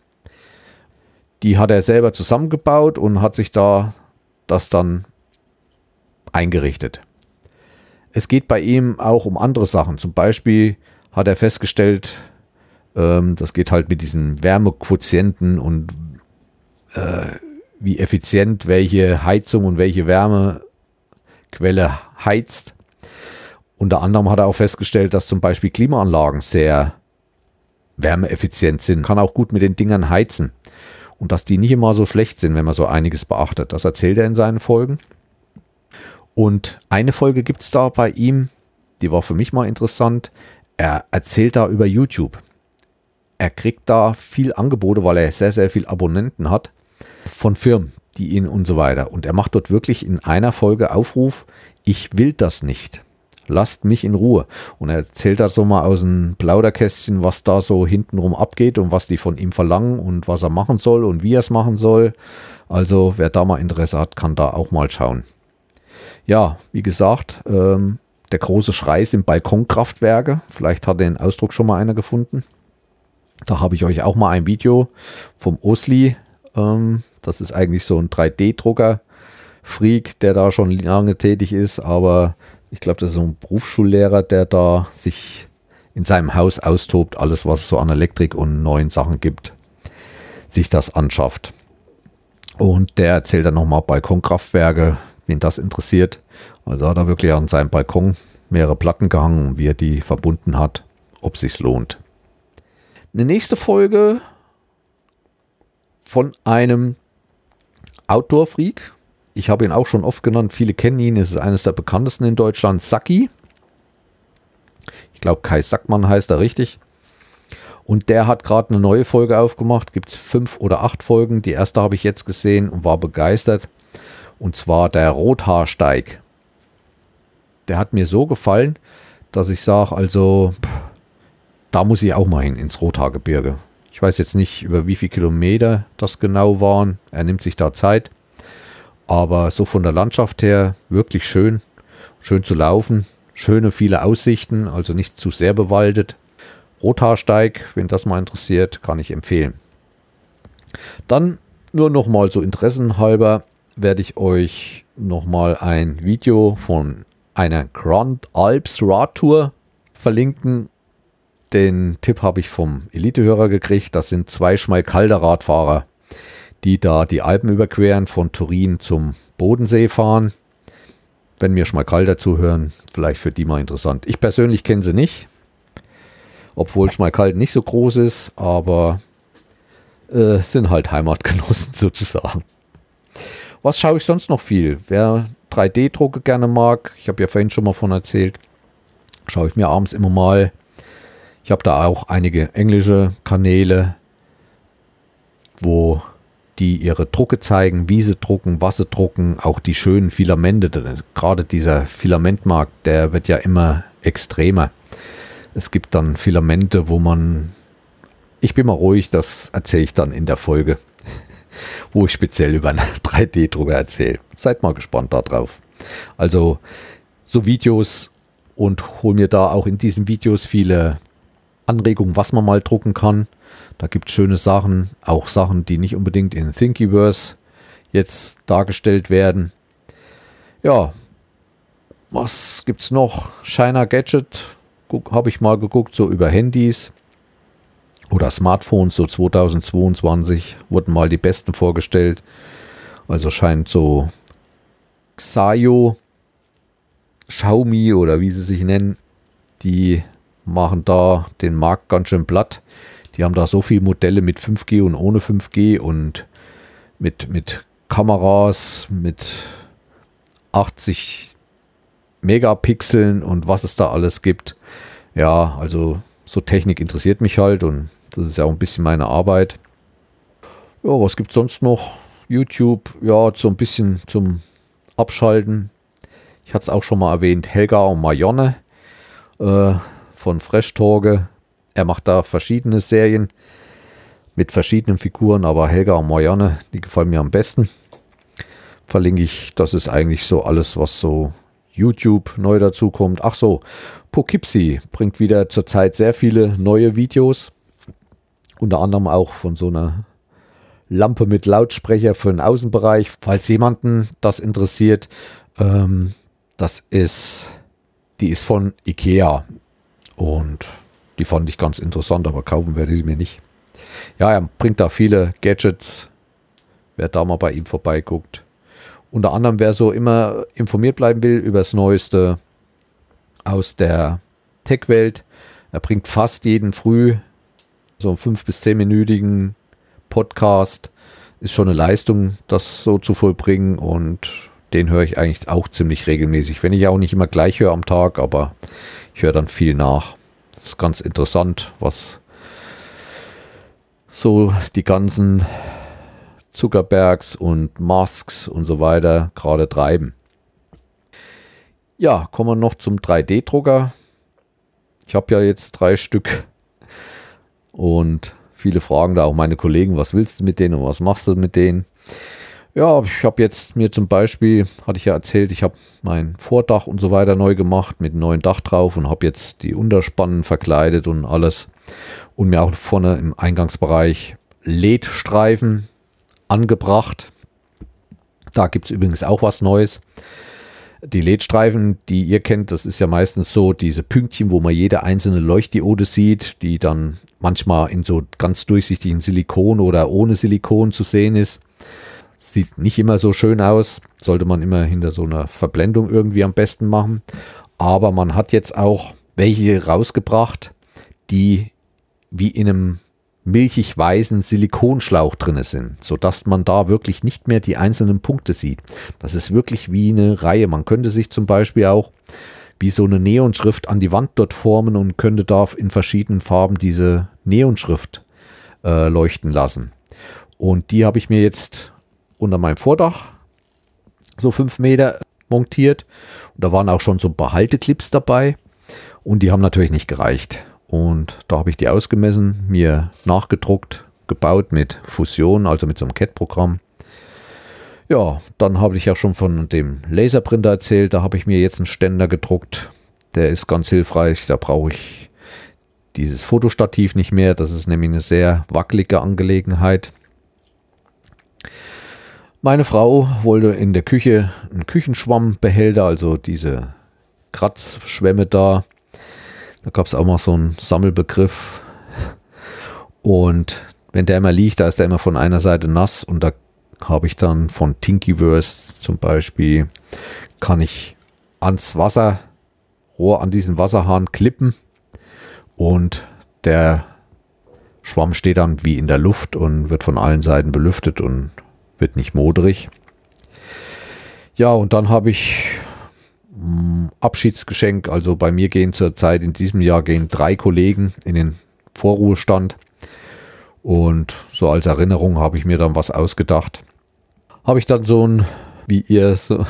Die hat er selber zusammengebaut und hat sich da das dann eingerichtet. Es geht bei ihm auch um andere Sachen. Zum Beispiel hat er festgestellt, das geht halt mit diesen Wärmequotienten und wie effizient welche Heizung und welche Wärmequelle heizt. Unter anderem hat er auch festgestellt, dass zum Beispiel Klimaanlagen sehr wärmeeffizient sind. Kann auch gut mit den Dingern heizen. Und dass die nicht immer so schlecht sind, wenn man so einiges beachtet. Das erzählt er in seinen Folgen. Und eine Folge gibt es da bei ihm, die war für mich mal interessant. Er erzählt da über YouTube. Er kriegt da viel Angebote, weil er sehr, sehr viele Abonnenten hat von Firmen, die ihn und so weiter. Und er macht dort wirklich in einer Folge Aufruf, ich will das nicht. Lasst mich in Ruhe. Und er erzählt da so mal aus dem Plauderkästchen, was da so hintenrum abgeht und was die von ihm verlangen und was er machen soll und wie er es machen soll. Also wer da mal Interesse hat, kann da auch mal schauen. Ja, wie gesagt, der große Schrei sind Balkonkraftwerke. Vielleicht hat den Ausdruck schon mal einer gefunden. Da habe ich euch auch mal ein Video vom Osli. Das ist eigentlich so ein 3D-Drucker-Freak, der da schon lange tätig ist, aber ich glaube, das ist so ein Berufsschullehrer, der da sich in seinem Haus austobt, alles, was es so an Elektrik und neuen Sachen gibt, sich das anschafft. Und der erzählt dann nochmal Balkonkraftwerke, wen das interessiert. Also hat er wirklich an seinem Balkon mehrere Platten gehangen, wie er die verbunden hat, ob es sich lohnt. Eine nächste Folge von einem Outdoor-Freak. Ich habe ihn auch schon oft genannt, viele kennen ihn, es ist eines der bekanntesten in Deutschland, Sacki. Ich glaube, Kai Sackmann heißt er richtig. Und der hat gerade eine neue Folge aufgemacht, gibt es 5 oder 8 Folgen. Die erste habe ich jetzt gesehen und war begeistert. Und zwar der Rothaarsteig. Der hat mir so gefallen, dass ich sage, also da muss ich auch mal hin, ins Rothaargebirge. Ich weiß jetzt nicht, über wie viele Kilometer das genau waren. Er nimmt sich da Zeit. Aber so von der Landschaft her wirklich schön. Schön zu laufen. Schöne, viele Aussichten. Also nicht zu sehr bewaldet. Rothaarsteig, wenn das mal interessiert, kann ich empfehlen. Dann nur nochmal so interessenhalber werde ich euch nochmal ein Video von einer Grand Alps Radtour verlinken. Den Tipp habe ich vom Elitehörer gekriegt. Das sind 2 Schmalkalder Radfahrer, die da die Alpen überqueren, von Turin zum Bodensee fahren. Wenn mir Schmalkalder zuhören, vielleicht für die mal interessant. Ich persönlich kenne sie nicht, obwohl Schmalkalden nicht so groß ist, aber sind halt Heimatgenossen sozusagen. Was schaue ich sonst noch viel? Wer 3D-Drucke gerne mag, ich habe ja vorhin schon mal von erzählt, schaue ich mir abends immer mal. Ich habe da auch einige englische Kanäle, wo die ihre Drucke zeigen, wie sie drucken, was sie drucken, auch die schönen Filamente. Gerade dieser Filamentmarkt, der wird ja immer extremer. Es gibt dann Filamente, wo man, ich bin mal ruhig, das erzähle ich dann in der Folge, wo ich speziell über einen 3D-Drucker erzähle. Seid mal gespannt darauf. Also so Videos, und hol mir da auch in diesen Videos viele Anregungen, was man mal drucken kann. Da gibt es schöne Sachen, auch Sachen, die nicht unbedingt in Thinkiverse jetzt dargestellt werden. Ja, was gibt es noch? Shiner Gadget habe ich mal geguckt, so über Handys oder Smartphones, so 2022 wurden mal die besten vorgestellt. Also scheint so Xiaomi, Xiaomi oder wie sie sich nennen, die machen da den Markt ganz schön platt. Die haben da so viele Modelle mit 5G und ohne 5G und mit Kameras, mit 80 Megapixeln und was es da alles gibt. Ja, also so Technik interessiert mich halt und das ist ja auch ein bisschen meine Arbeit. Ja, was gibt es sonst noch? YouTube, ja, so ein bisschen zum Abschalten. Ich hatte es auch schon mal erwähnt, Helga und Marianne von Freshtorge. Er macht da verschiedene Serien mit verschiedenen Figuren, aber Helga und Marianne, die gefallen mir am besten. Verlinke ich, das ist eigentlich so alles, was so YouTube neu dazukommt. Ach so, Poughkeepsie bringt wieder zurzeit sehr viele neue Videos. Unter anderem auch von so einer Lampe mit Lautsprecher für den Außenbereich. Falls jemanden das interessiert, die ist von Ikea und die fand ich ganz interessant, aber kaufen werde ich sie mir nicht. Ja, er bringt da viele Gadgets, wer da mal bei ihm vorbeiguckt. Unter anderem, wer so immer informiert bleiben will über das Neueste aus der Tech-Welt, er bringt fast jeden Früh so einen 5- bis 10-minütigen Podcast. Ist schon eine Leistung, das so zu vollbringen, und den höre ich eigentlich auch ziemlich regelmäßig. Wenn ich auch nicht immer gleich höre am Tag, aber ich höre dann viel nach. Das ist ganz interessant, was so die ganzen Zuckerbergs und Musks und so weiter gerade treiben. Ja, kommen wir noch zum 3D-Drucker. Ich habe ja jetzt 3 Stück und viele fragen da auch meine Kollegen, was willst du mit denen und was machst du mit denen? Ja, ich habe jetzt mir zum Beispiel, hatte ich ja erzählt, ich habe mein Vordach und so weiter neu gemacht mit einem neuen Dach drauf und habe jetzt die Unterspannen verkleidet und alles. Und mir auch vorne im Eingangsbereich LED-Streifen angebracht. Da gibt es übrigens auch was Neues. Die LED-Streifen, die ihr kennt, das ist ja meistens so diese Pünktchen, wo man jede einzelne Leuchtdiode sieht, die dann manchmal in so ganz durchsichtigen Silikon oder ohne Silikon zu sehen ist. Sieht nicht immer so schön aus, sollte man immer hinter so einer Verblendung irgendwie am besten machen. Aber man hat jetzt auch welche rausgebracht, die wie in einem milchig-weißen Silikonschlauch drin sind, sodass man da wirklich nicht mehr die einzelnen Punkte sieht. Das ist wirklich wie eine Reihe. Man könnte sich zum Beispiel auch wie so eine Neonschrift an die Wand dort formen und könnte da in verschiedenen Farben diese Neonschrift leuchten lassen. Und die habe ich mir jetzt unter meinem Vordach so 5 Meter montiert. Und da waren auch schon so ein paar Halteclips dabei und die haben natürlich nicht gereicht. Und da habe ich die ausgemessen, mir nachgedruckt, gebaut mit Fusion, also mit so einem CAD-Programm. Ja, dann habe ich ja schon von dem Laserprinter erzählt, da habe ich mir jetzt einen Ständer gedruckt. Der ist ganz hilfreich, da brauche ich dieses Fotostativ nicht mehr. Das ist nämlich eine sehr wackelige Angelegenheit. Meine Frau wollte in der Küche einen Küchenschwammbehälter, also diese Kratzschwämme da. Da gab es auch mal so einen Sammelbegriff. Und wenn der immer liegt, da ist der immer von einer Seite nass. Und da habe ich dann von Tinkyverse zum Beispiel, kann ich ans Wasser, Rohr an diesen Wasserhahn klippen. Und der Schwamm steht dann wie in der Luft und wird von allen Seiten belüftet und wird nicht moderig. Ja, und dann habe ich Abschiedsgeschenk. Also bei mir gehen zurzeit in diesem Jahr 3 Kollegen in den Vorruhestand. Und so als Erinnerung habe ich mir dann was ausgedacht. Habe ich dann so ein, wie ihr so,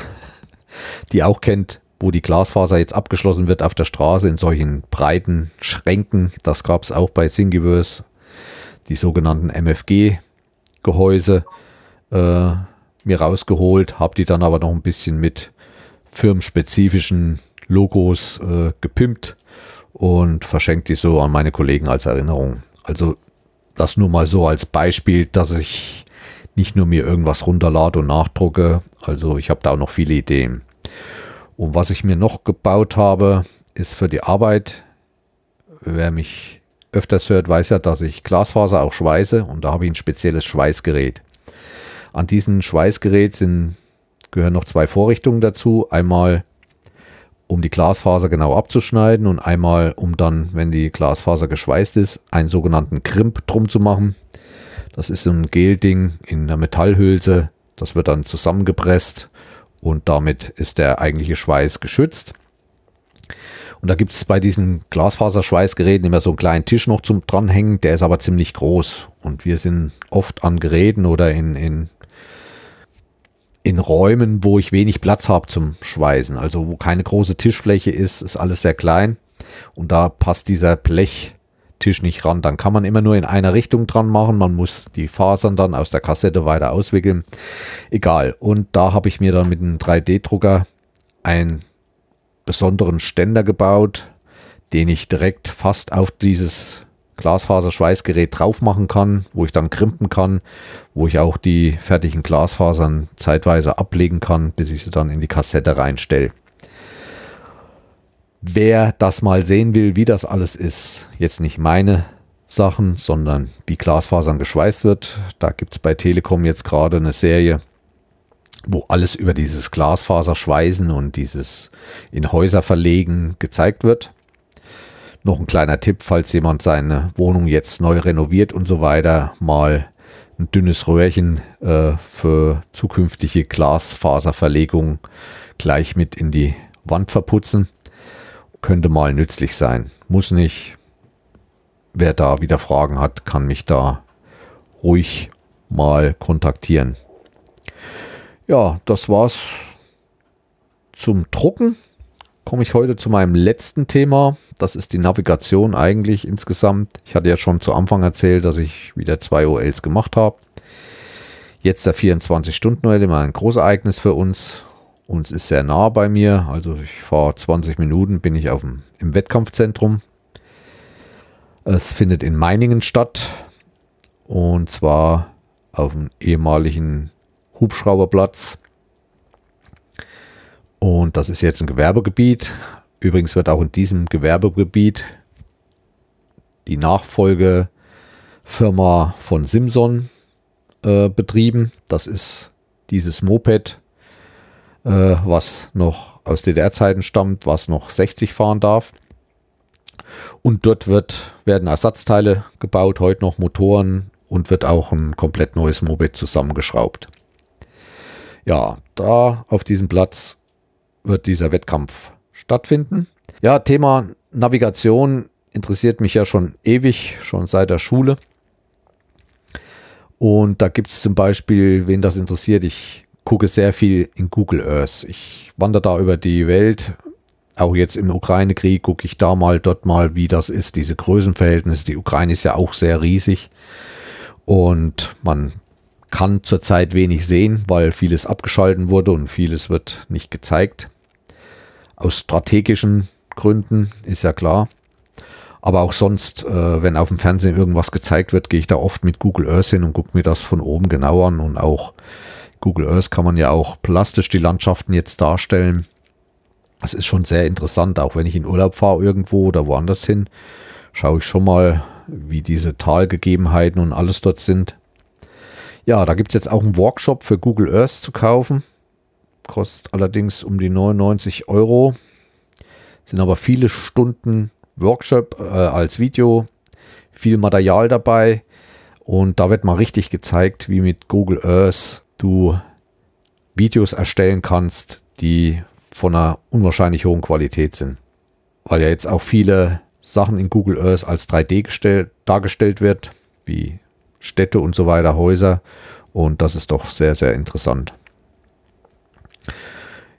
die auch kennt, wo die Glasfaser jetzt abgeschlossen wird auf der Straße in solchen breiten Schränken. Das gab es auch bei Thingiverse, die sogenannten MFG-Gehäuse mir rausgeholt. Habe die dann aber noch ein bisschen mit firmenspezifischen Logos gepimpt und verschenkt die so an meine Kollegen als Erinnerung. Also das nur mal so als Beispiel, dass ich nicht nur mir irgendwas runterlade und nachdrucke. Also ich habe da auch noch viele Ideen. Und was ich mir noch gebaut habe, ist für die Arbeit. Wer mich öfters hört, weiß ja, dass ich Glasfaser auch schweiße. Und da habe ich ein spezielles Schweißgerät. An diesem Schweißgerät gehören noch 2 Vorrichtungen dazu. Einmal, um die Glasfaser genau abzuschneiden und einmal, um dann, wenn die Glasfaser geschweißt ist, einen sogenannten Crimp drum zu machen. Das ist so ein Gelding in einer Metallhülse. Das wird dann zusammengepresst und damit ist der eigentliche Schweiß geschützt. Und da gibt es bei diesen Glasfaserschweißgeräten immer so einen kleinen Tisch noch zum Dranhängen. Der ist aber ziemlich groß. Und wir sind oft an Geräten oder in Räumen, wo ich wenig Platz habe zum Schweißen, also wo keine große Tischfläche ist, ist alles sehr klein und da passt dieser Blechtisch nicht ran. Dann kann man immer nur in einer Richtung dran machen, man muss die Fasern dann aus der Kassette weiter auswickeln, egal. Und da habe ich mir dann mit einem 3D-Drucker einen besonderen Ständer gebaut, den ich direkt fast auf dieses Glasfaserschweißgerät drauf machen kann, wo ich dann krimpen kann, wo ich auch die fertigen Glasfasern zeitweise ablegen kann, bis ich sie dann in die Kassette reinstelle. Wer das mal sehen will, wie das alles ist, jetzt nicht meine Sachen, sondern wie Glasfasern geschweißt wird, da gibt es bei Telekom jetzt gerade eine Serie, wo alles über dieses Glasfaserschweißen und dieses in Häuser verlegen gezeigt wird. Noch ein kleiner Tipp, falls jemand seine Wohnung jetzt neu renoviert und so weiter, mal ein dünnes Röhrchen für zukünftige Glasfaserverlegung gleich mit in die Wand verputzen. Könnte mal nützlich sein. Muss nicht. Wer da wieder Fragen hat, kann mich da ruhig mal kontaktieren. Ja, das war's zum Drucken. Komme ich heute zu meinem letzten Thema. Das ist die Navigation eigentlich insgesamt. Ich hatte ja schon zu Anfang erzählt, dass ich wieder 2 OLs gemacht habe. Jetzt der 24-Stunden-OL, immer ein Großereignis für uns. Uns ist sehr nah bei mir. Also ich fahre 20 Minuten, bin ich im Wettkampfzentrum. Es findet in Meiningen statt. Und zwar auf dem ehemaligen Hubschrauberplatz. Und das ist jetzt ein Gewerbegebiet. Übrigens wird auch in diesem Gewerbegebiet die Nachfolgefirma von Simson betrieben. Das ist dieses Moped, was noch aus DDR-Zeiten stammt, was noch 60 fahren darf. Und dort werden Ersatzteile gebaut, heute noch Motoren und wird auch ein komplett neues Moped zusammengeschraubt. Ja, da auf diesem Platz wird dieser Wettkampf stattfinden. Ja, Thema Navigation interessiert mich ja schon ewig, schon seit der Schule. Und da gibt es zum Beispiel, wen das interessiert, ich gucke sehr viel in Google Earth. Ich wandere da über die Welt Auch jetzt im Ukraine-Krieg gucke ich da mal, dort mal, wie das ist, diese Größenverhältnisse. Die Ukraine ist ja auch sehr riesig und man kann zurzeit wenig sehen, weil vieles abgeschalten wurde und vieles wird nicht gezeigt. Aus strategischen Gründen, ist ja klar. Aber auch sonst, wenn auf dem Fernsehen irgendwas gezeigt wird, gehe ich da oft mit Google Earth hin und gucke mir das von oben genau an. Und auch Google Earth kann man ja auch plastisch die Landschaften jetzt darstellen. Das ist schon sehr interessant, auch wenn ich in Urlaub fahre irgendwo oder woanders hin, schaue ich schon mal, wie diese Talgegebenheiten und alles dort sind. Ja, da gibt es jetzt auch einen Workshop für Google Earth zu kaufen. Kostet allerdings um die 99 €. Sind aber viele Stunden Workshop als Video, viel Material dabei und da wird mal richtig gezeigt, wie mit Google Earth du Videos erstellen kannst, die von einer unwahrscheinlich hohen Qualität sind. Weil ja jetzt auch viele Sachen in Google Earth als 3D dargestellt wird, wie Städte und so weiter, Häuser. Und das ist doch sehr, sehr interessant.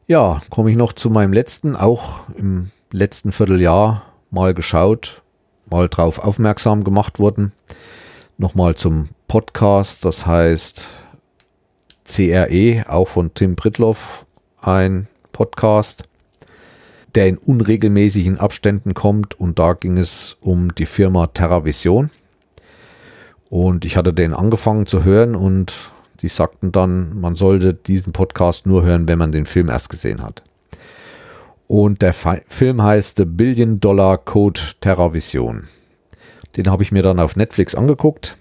Ja, komme ich noch zu meinem letzten, auch im letzten Vierteljahr mal geschaut, mal drauf aufmerksam gemacht worden. Nochmal zum Podcast, das heißt CRE, auch von Tim Prittloff, ein Podcast, der in unregelmäßigen Abständen kommt und da ging es um die Firma TerraVision und ich hatte den angefangen zu hören und die sagten dann, man sollte diesen Podcast nur hören, wenn man den Film erst gesehen hat. Und der Film heißt The $1 Billion Code TerraVision. Den habe ich mir dann auf Netflix angeguckt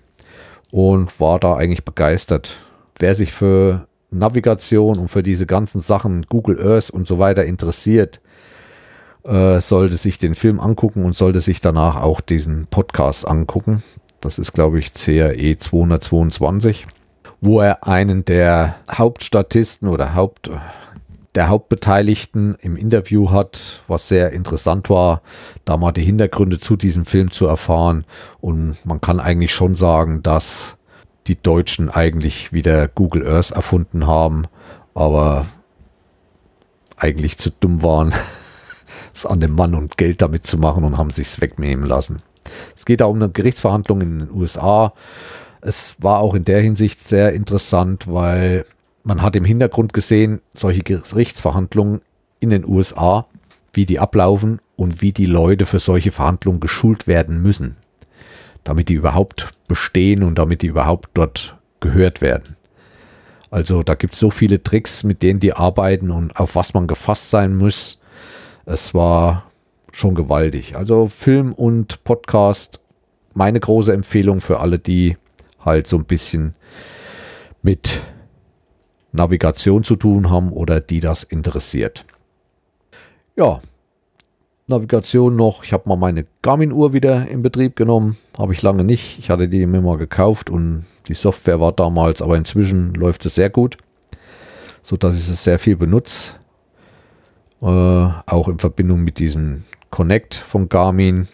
und war da eigentlich begeistert. Wer sich für Navigation und für diese ganzen Sachen, Google Earth und so weiter interessiert, sollte sich den Film angucken und sollte sich danach auch diesen Podcast angucken. Das ist, glaube ich, CRE 222, wo er einen der Hauptstatisten oder der Hauptbeteiligten im Interview hat, was sehr interessant war, da mal die Hintergründe zu diesem Film zu erfahren. Und man kann eigentlich schon sagen, dass die Deutschen eigentlich wieder Google Earth erfunden haben, aber eigentlich zu dumm waren, es an dem Mann und Geld damit zu machen und haben sich's wegnehmen lassen. Es geht da um eine Gerichtsverhandlung in den USA. Es war auch in der Hinsicht sehr interessant, weil man hat im Hintergrund gesehen, solche Gerichtsverhandlungen in den USA, wie die ablaufen und wie die Leute für solche Verhandlungen geschult werden müssen, damit die überhaupt bestehen und damit die überhaupt dort gehört werden. Also da gibt es so viele Tricks, mit denen die arbeiten und auf was man gefasst sein muss. Es war schon gewaltig. Also Film und Podcast, meine große Empfehlung für alle, die halt so ein bisschen mit Navigation zu tun haben oder die das interessiert. Ja, Navigation noch. Ich habe mal meine Garmin-Uhr wieder in Betrieb genommen. Habe ich lange nicht. Ich hatte die mir mal gekauft und die Software war damals, aber inzwischen läuft es sehr gut, sodass ich es sehr viel benutze. Auch in Verbindung mit diesem Connect von Garmin.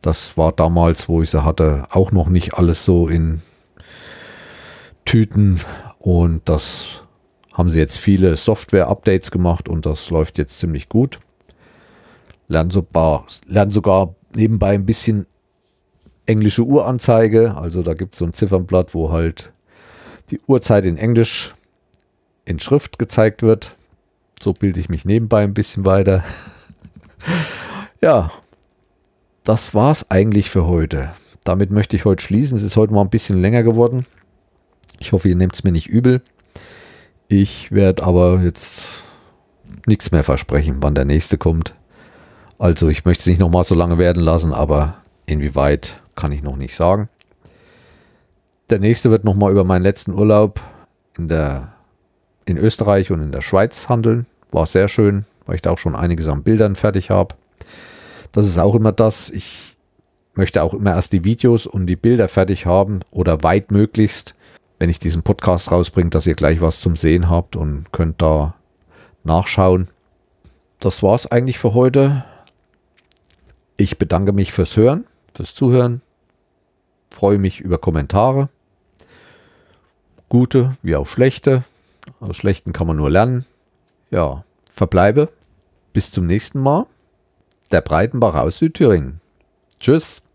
Das war damals, wo ich sie hatte, auch noch nicht alles so in Tüten und das haben sie jetzt viele Software-Updates gemacht und das läuft jetzt ziemlich gut. Lern sogar nebenbei ein bisschen englische Uhranzeige. Also da gibt es so ein Ziffernblatt, wo halt die Uhrzeit in Englisch in Schrift gezeigt wird. So bilde ich mich nebenbei ein bisschen weiter. Ja, das war es eigentlich für heute. Damit möchte ich heute schließen. Es ist heute mal ein bisschen länger geworden. Ich hoffe, ihr nehmt es mir nicht übel. Ich werde aber jetzt nichts mehr versprechen, wann der nächste kommt. Also ich möchte es nicht nochmal so lange werden lassen, aber inwieweit kann ich noch nicht sagen. Der nächste wird nochmal über meinen letzten Urlaub in Österreich und in der Schweiz handeln. War sehr schön, weil ich da auch schon einiges an Bildern fertig habe. Das ist auch immer das. Ich möchte auch immer erst die Videos und die Bilder fertig haben oder weitmöglichst, wenn ich diesen Podcast rausbringe, dass ihr gleich was zum Sehen habt und könnt da nachschauen. Das war es eigentlich für heute. Ich bedanke mich fürs Hören, fürs Zuhören. Freue mich über Kommentare. Gute wie auch schlechte. Aus schlechten kann man nur lernen. Ja, verbleibe. Bis zum nächsten Mal. der Breitenbacher aus Südthüringen. Tschüss.